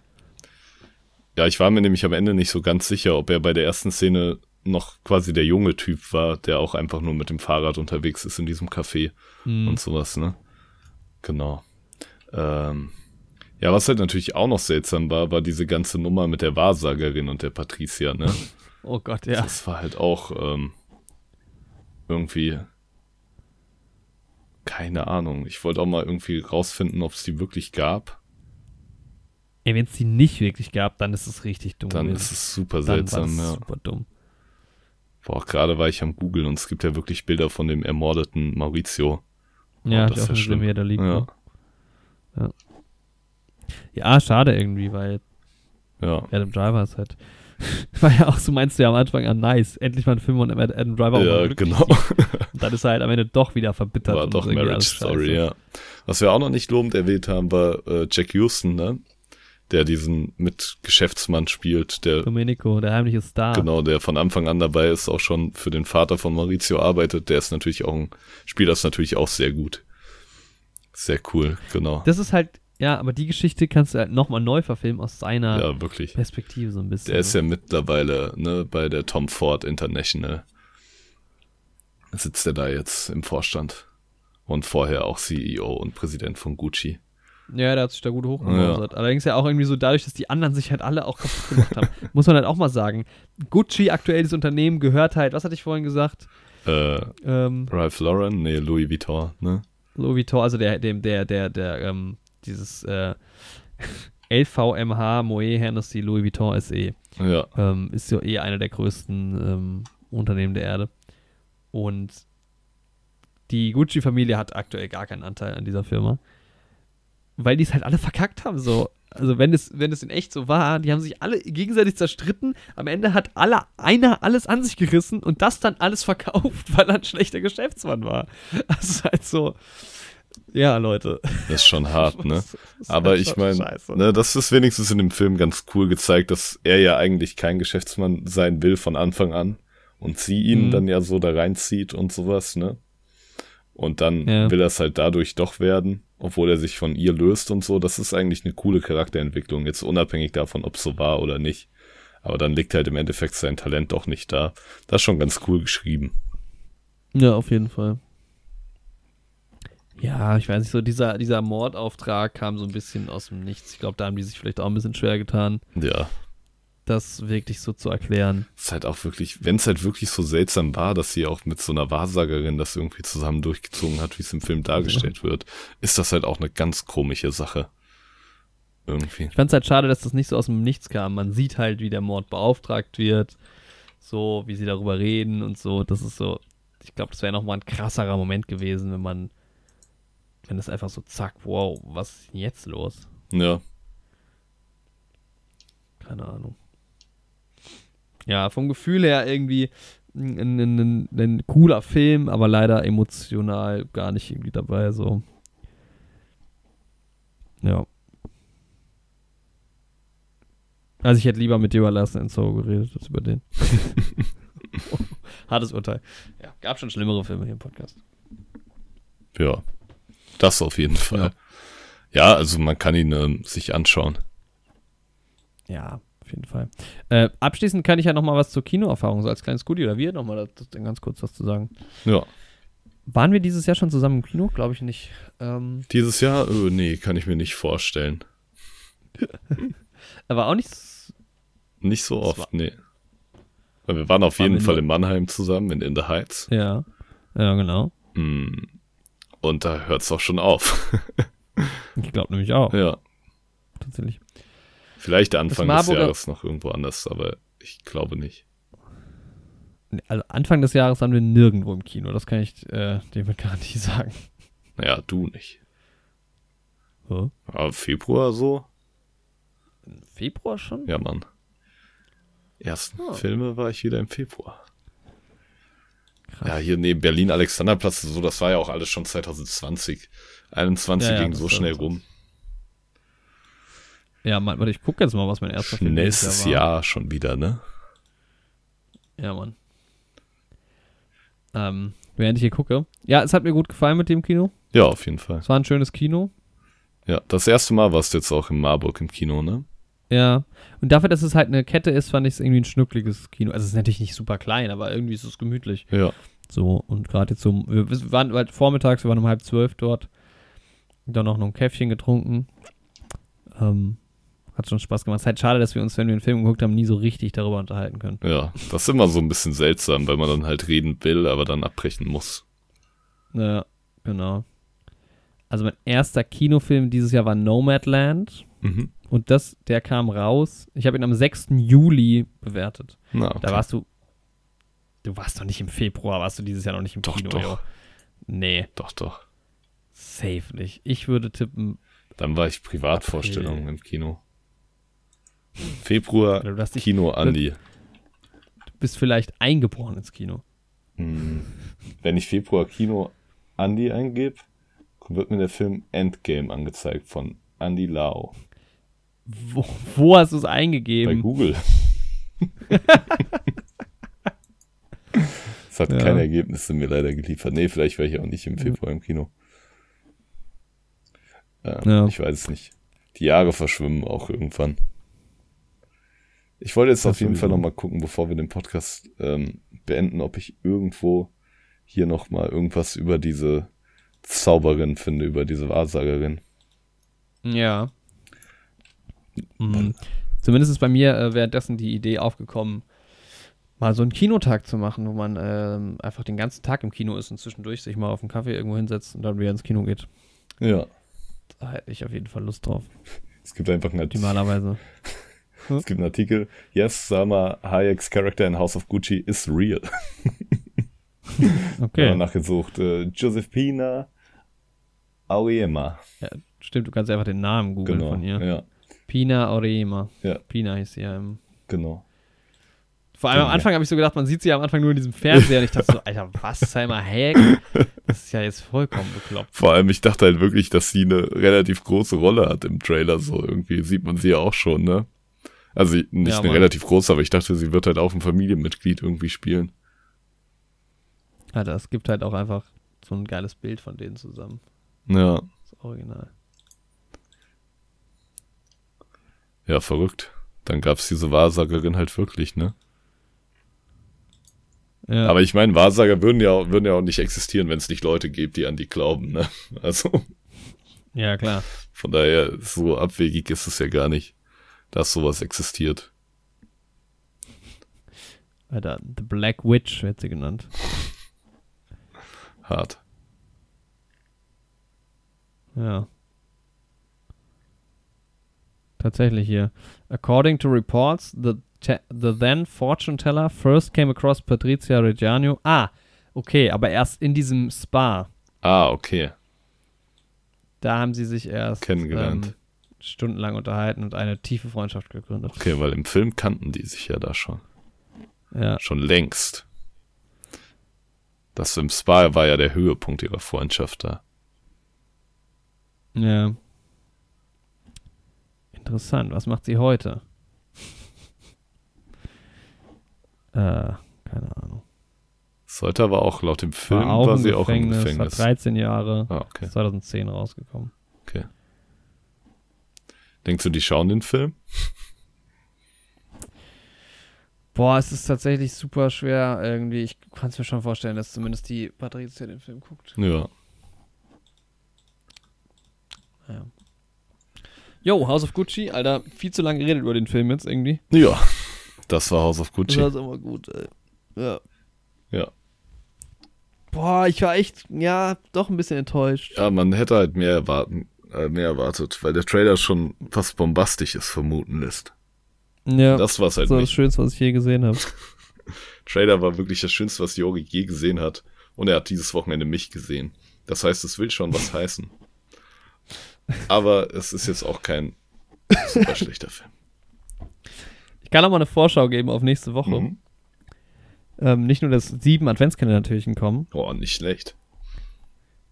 ja, ich war mir nämlich am Ende nicht so ganz sicher, ob er bei der ersten Szene noch quasi der junge Typ war, der auch einfach nur mit dem Fahrrad unterwegs ist in diesem Café mhm. und sowas, ne? Genau. Ähm, ja, was halt natürlich auch noch seltsam war, war diese ganze Nummer mit der Wahrsagerin und der Patrizia, ne? Oh Gott, ja. Das war halt auch ähm, irgendwie... Keine Ahnung. Ich wollte auch mal irgendwie rausfinden, ob es die wirklich gab. Ey, wenn es die nicht wirklich gab, dann ist es richtig dumm. Dann ist es super seltsam, ja. Super dumm. Boah, gerade war ich am Googlen und es gibt ja wirklich Bilder von dem ermordeten Maurizio. Ja, das ist ja schlimm, wie er da liegt. Ja. Ja. ja, schade irgendwie, weil ja. Adam Driver ist halt. War ja auch so, meinst du ja am Anfang an, nice, endlich mal ein Film und Adam Driver. Ja, genau. Und dann ist er halt am Ende doch wieder verbittert. War und doch Marriage Story, ja. Was wir auch noch nicht lobend erwähnt haben, war äh, Jack Houston, ne? Der diesen Mitgeschäftsmann spielt. Der Domenico, der heimliche Star. Genau, der von Anfang an dabei ist, auch schon für den Vater von Maurizio arbeitet. Der ist natürlich auch ein, spielt das natürlich auch sehr gut. Sehr cool, genau. Das ist halt... Ja, aber die Geschichte kannst du halt nochmal neu verfilmen aus seiner ja, wirklich. Perspektive so ein bisschen. Der ist ja mittlerweile ne, bei der Tom Ford International. Sitzt er da jetzt im Vorstand. Und vorher auch C E O und Präsident von Gucci. Ja, der hat sich da gut hochgebaut. Ja. Allerdings ja auch irgendwie so dadurch, dass die anderen sich halt alle auch kaputt gemacht haben. Muss man halt auch mal sagen. Gucci, aktuelles Unternehmen, gehört halt, was hatte ich vorhin gesagt? Äh, ähm, Ralph Lauren? Nee, Louis Vuitton, ne? Louis Vuitton, also der, der, der, der, der ähm, dieses äh, L V M H Moët Hennessy Louis Vuitton S E ja. ähm, ist ja eh einer der größten ähm, Unternehmen der Erde und die Gucci-Familie hat aktuell gar keinen Anteil an dieser Firma, weil die es halt alle verkackt haben, so. Also wenn es, wenn es in echt so war, die haben sich alle gegenseitig zerstritten, am Ende hat alle, einer alles an sich gerissen und das dann alles verkauft, weil er ein schlechter Geschäftsmann war. Das ist halt so... Ja, Leute. Das ist schon hart, ne? Das, das aber ich meine, ne, das ist wenigstens in dem Film ganz cool gezeigt, dass er ja eigentlich kein Geschäftsmann sein will von Anfang an und sie ihn mhm. dann ja so da reinzieht und sowas, ne? Und dann ja. will er es halt dadurch doch werden, obwohl er sich von ihr löst und so. Das ist eigentlich eine coole Charakterentwicklung, jetzt unabhängig davon, ob es so war oder nicht. Aber dann liegt halt im Endeffekt sein Talent doch nicht da. Das ist schon ganz cool geschrieben. Ja, auf jeden Fall. Ja, ich weiß nicht, so dieser, dieser Mordauftrag kam so ein bisschen aus dem Nichts. Ich glaube, da haben die sich vielleicht auch ein bisschen schwer getan. Ja. Das wirklich so zu erklären. Es ist halt auch wirklich, wenn es halt wirklich so seltsam war, dass sie auch mit so einer Wahrsagerin das irgendwie zusammen durchgezogen hat, wie es im Film dargestellt wird, ist das halt auch eine ganz komische Sache. Irgendwie. Ich fand es halt schade, dass das nicht so aus dem Nichts kam. Man sieht halt, wie der Mord beauftragt wird, so, wie sie darüber reden und so. Das ist so. Ich glaube, das wäre nochmal ein krasserer Moment gewesen, wenn man, wenn es einfach so zack, wow, was ist denn jetzt los? Ja. Keine Ahnung. Ja, vom Gefühl her irgendwie ein, ein, ein, ein cooler Film, aber leider emotional gar nicht irgendwie dabei, so. Ja. Also ich hätte lieber mit dir über Last Night in Soho geredet, als über den. Hartes Urteil. Ja, gab schon schlimmere Filme hier im Podcast. Ja, das auf jeden Fall. Ja, ja, also man kann ihn äh, sich anschauen. Ja, auf jeden Fall. Äh, abschließend kann ich ja nochmal was zur Kinoerfahrung, so als kleines Goodie oder wir nochmal ganz kurz was zu sagen. Ja. Waren wir dieses Jahr schon zusammen im Kino? Glaube ich nicht. Ähm, dieses Jahr? Oh, nee, kann ich mir nicht vorstellen. Aber auch nicht... Nicht so oft, war, nee. Weil wir waren auf waren jeden Fall in Mannheim zusammen, in In the Heights. Ja, ja, genau. Und da hört es auch schon auf. Ich glaube nämlich auch. Ja. Tatsächlich. Vielleicht Anfang des Jahres noch irgendwo anders, aber ich glaube nicht. Also Anfang des Jahres waren wir nirgendwo im Kino, das kann ich äh, dir mit Garantie sagen. Naja, du nicht. So. Aber Februar so? Im Februar schon? Ja, Mann. Ersten oh. Filme war ich wieder im Februar. Krass. Ja, hier neben Berlin-Alexanderplatz, so, das war ja auch alles schon zwanzig zwanzig. einundzwanzig ja, ja, ging so schnell rum. Ja, Mann, warte, ich gucke jetzt mal, was mein erster Film war. Nächstes Jahr schon wieder, ne? Ja, Mann. Ähm, während ich hier gucke. Ja, es hat mir gut gefallen mit dem Kino. Ja, auf jeden Fall. Es war ein schönes Kino. Ja, das erste Mal warst du jetzt auch in Marburg im Kino, ne? Ja, und dafür, dass es halt eine Kette ist, fand ich es irgendwie ein schnuckliges Kino. Also es ist natürlich nicht super klein, aber irgendwie ist es gemütlich. Ja. So, und gerade jetzt so, wir waren halt vormittags, wir waren um halb zwölf dort, dann noch ein Käffchen getrunken. Ähm, hat schon Spaß gemacht. Es ist halt schade, dass wir uns, wenn wir einen Film geguckt haben, nie so richtig darüber unterhalten können. Ja, das ist immer so ein bisschen seltsam, weil man dann halt reden will, aber dann abbrechen muss. Ja, genau. Also mein erster Kinofilm dieses Jahr war Nomadland. Mhm. Und das, der kam raus. Ich habe ihn am sechsten Juli bewertet. Na, okay. Da warst du, du warst doch nicht im Februar, warst du dieses Jahr noch nicht im doch, Kino. Doch, doch. Nee. Doch, doch. Safe nicht. Ich würde tippen. Dann war ich Privatvorstellungen okay. im Kino. Februar, dich, Kino, Andi. Du bist vielleicht eingeboren ins Kino. Hm. Wenn ich Februar Kino, Andi eingebe, wird mir der Film Endgame angezeigt von Andi Lau. Wo, wo hast du es eingegeben? Bei Google. Es hat ja. keine Ergebnisse mir leider geliefert. Nee, vielleicht war ich auch nicht im Februar ja. im Kino. Ähm, ja. Ich weiß es nicht. Die Jahre verschwimmen auch irgendwann. Ich wollte jetzt das auf jeden Fall nochmal gucken, bevor wir den Podcast ähm, beenden, ob ich irgendwo hier nochmal irgendwas über diese Zauberin finde, über diese Wahrsagerin. Ja. Mhm. Zumindest ist bei mir äh, währenddessen die Idee aufgekommen, mal so einen Kinotag zu machen, wo man ähm, einfach den ganzen Tag im Kino ist und zwischendurch sich mal auf einen Kaffee irgendwo hinsetzt und dann wieder ins Kino geht. Ja. Da hätte ich auf jeden Fall Lust drauf. Es gibt einfach einen Artikel. Normalerweise. Es gibt einen Artikel. Yes, Salma Hayek's character in House of Gucci is real. Okay. Ja, nachgesucht. Äh, Josephina Auriemma. Ja, stimmt, du kannst einfach den Namen googeln genau, von ihr. Ja. Pina Auriemma. Ja. Pina hieß sie ja im. Genau. Vor allem ja. am Anfang habe ich so gedacht, man sieht sie ja am Anfang nur in diesem Fernseher. Und ich dachte so, Alter, was, Salma Hayek? Das ist ja jetzt vollkommen bekloppt. Vor allem, ich dachte halt wirklich, dass sie eine relativ große Rolle hat im Trailer. So irgendwie sieht man sie ja auch schon, ne? Also nicht ja, eine relativ große, aber ich dachte, sie wird halt auch ein Familienmitglied irgendwie spielen. Alter, es gibt halt auch einfach so ein geiles Bild von denen zusammen. Ja. Das Original. Ja, verrückt. Dann gab es diese Wahrsagerin halt wirklich, ne? Ja. Aber ich meine, Wahrsager würden ja, würden ja auch nicht existieren, wenn es nicht Leute gibt, die an die glauben, ne? Also. Ja, klar. Von daher, so abwegig ist es ja gar nicht, dass sowas existiert. Alter, The Black Witch wird sie genannt. Hart. Ja. Tatsächlich hier. According to reports, the, te- the then fortune teller first came across Patrizia Reggiani. Ah, Okay, aber erst in diesem Spa. Ah, okay. Da haben sie sich erst kennengelernt. Ähm, stundenlang unterhalten und eine tiefe Freundschaft gegründet. Okay, weil im Film kannten die sich ja da schon. Ja. Schon längst. Das im Spa war ja der Höhepunkt ihrer Freundschaft da. Ja. Interessant. Was macht sie heute? äh, keine Ahnung. Sollte aber auch laut dem Film war, auch war sie auch im Gefängnis. Hat dreizehn Jahre, ah, okay. zwanzig zehn rausgekommen. Okay. Denkst du, die schauen den Film? Boah, es ist tatsächlich super schwer irgendwie. Ich kann es mir schon vorstellen, dass zumindest die Patrizia den Film guckt. Ja. Ja. Yo, House of Gucci, Alter, viel zu lange geredet über den Film jetzt irgendwie. Ja, das war House of Gucci. Das war aber gut, ey. Ja. Ja. Boah, ich war echt, ja, doch ein bisschen enttäuscht. Ja, man hätte halt mehr erwarten, äh, mehr erwartet, weil der Trailer schon fast bombastisch ist, vermuten lässt. Ja, das war's halt. Das war nicht das Schönste, was ich je gesehen habe. Trailer war wirklich das Schönste, was Jorgi je gesehen hat. Und er hat dieses Wochenende mich gesehen. Das heißt, es will schon was heißen. Aber es ist jetzt auch kein super schlechter Film. Ich kann auch mal eine Vorschau geben auf nächste Woche. Mhm. Ähm, nicht nur, dass sieben Adventskalendertürchen kommen. Oh, nicht schlecht.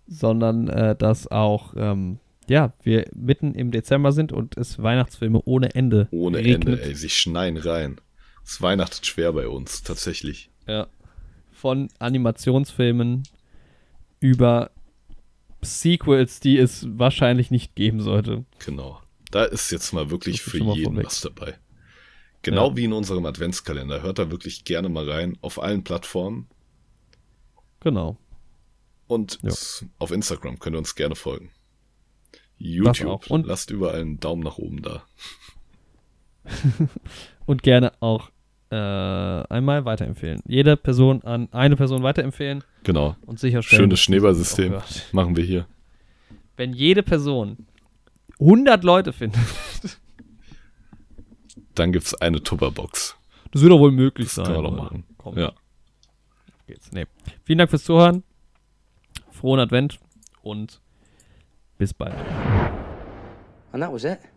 Sondern, äh, dass auch, ähm, ja, wir mitten im Dezember sind und es Weihnachtsfilme ohne Ende Ohne regnet. Ende, ey, sie schneien rein. Es weihnachtet schwer bei uns, tatsächlich. Ja, von Animationsfilmen über Sequels, die es wahrscheinlich nicht geben sollte. Genau, da ist jetzt mal wirklich für jeden was dabei. Genau ja. Wie in unserem Adventskalender. Hört da wirklich gerne mal rein, auf allen Plattformen. Genau. Und ja. Auf Instagram könnt ihr uns gerne folgen. YouTube, und lasst überall einen Daumen nach oben da. Und gerne auch äh, einmal weiterempfehlen. Jede Person an eine Person weiterempfehlen. Genau. Und sicherstellen. Schönes Schneeballsystem machen wir hier. Wenn jede Person hundert Leute findet, dann gibt es eine Tupperbox. Das wird doch wohl möglich das sein. Das kann man doch machen. Komm. Ja. Geht's. Nee. Vielen Dank fürs Zuhören. Frohen Advent und bis bald. And that was it.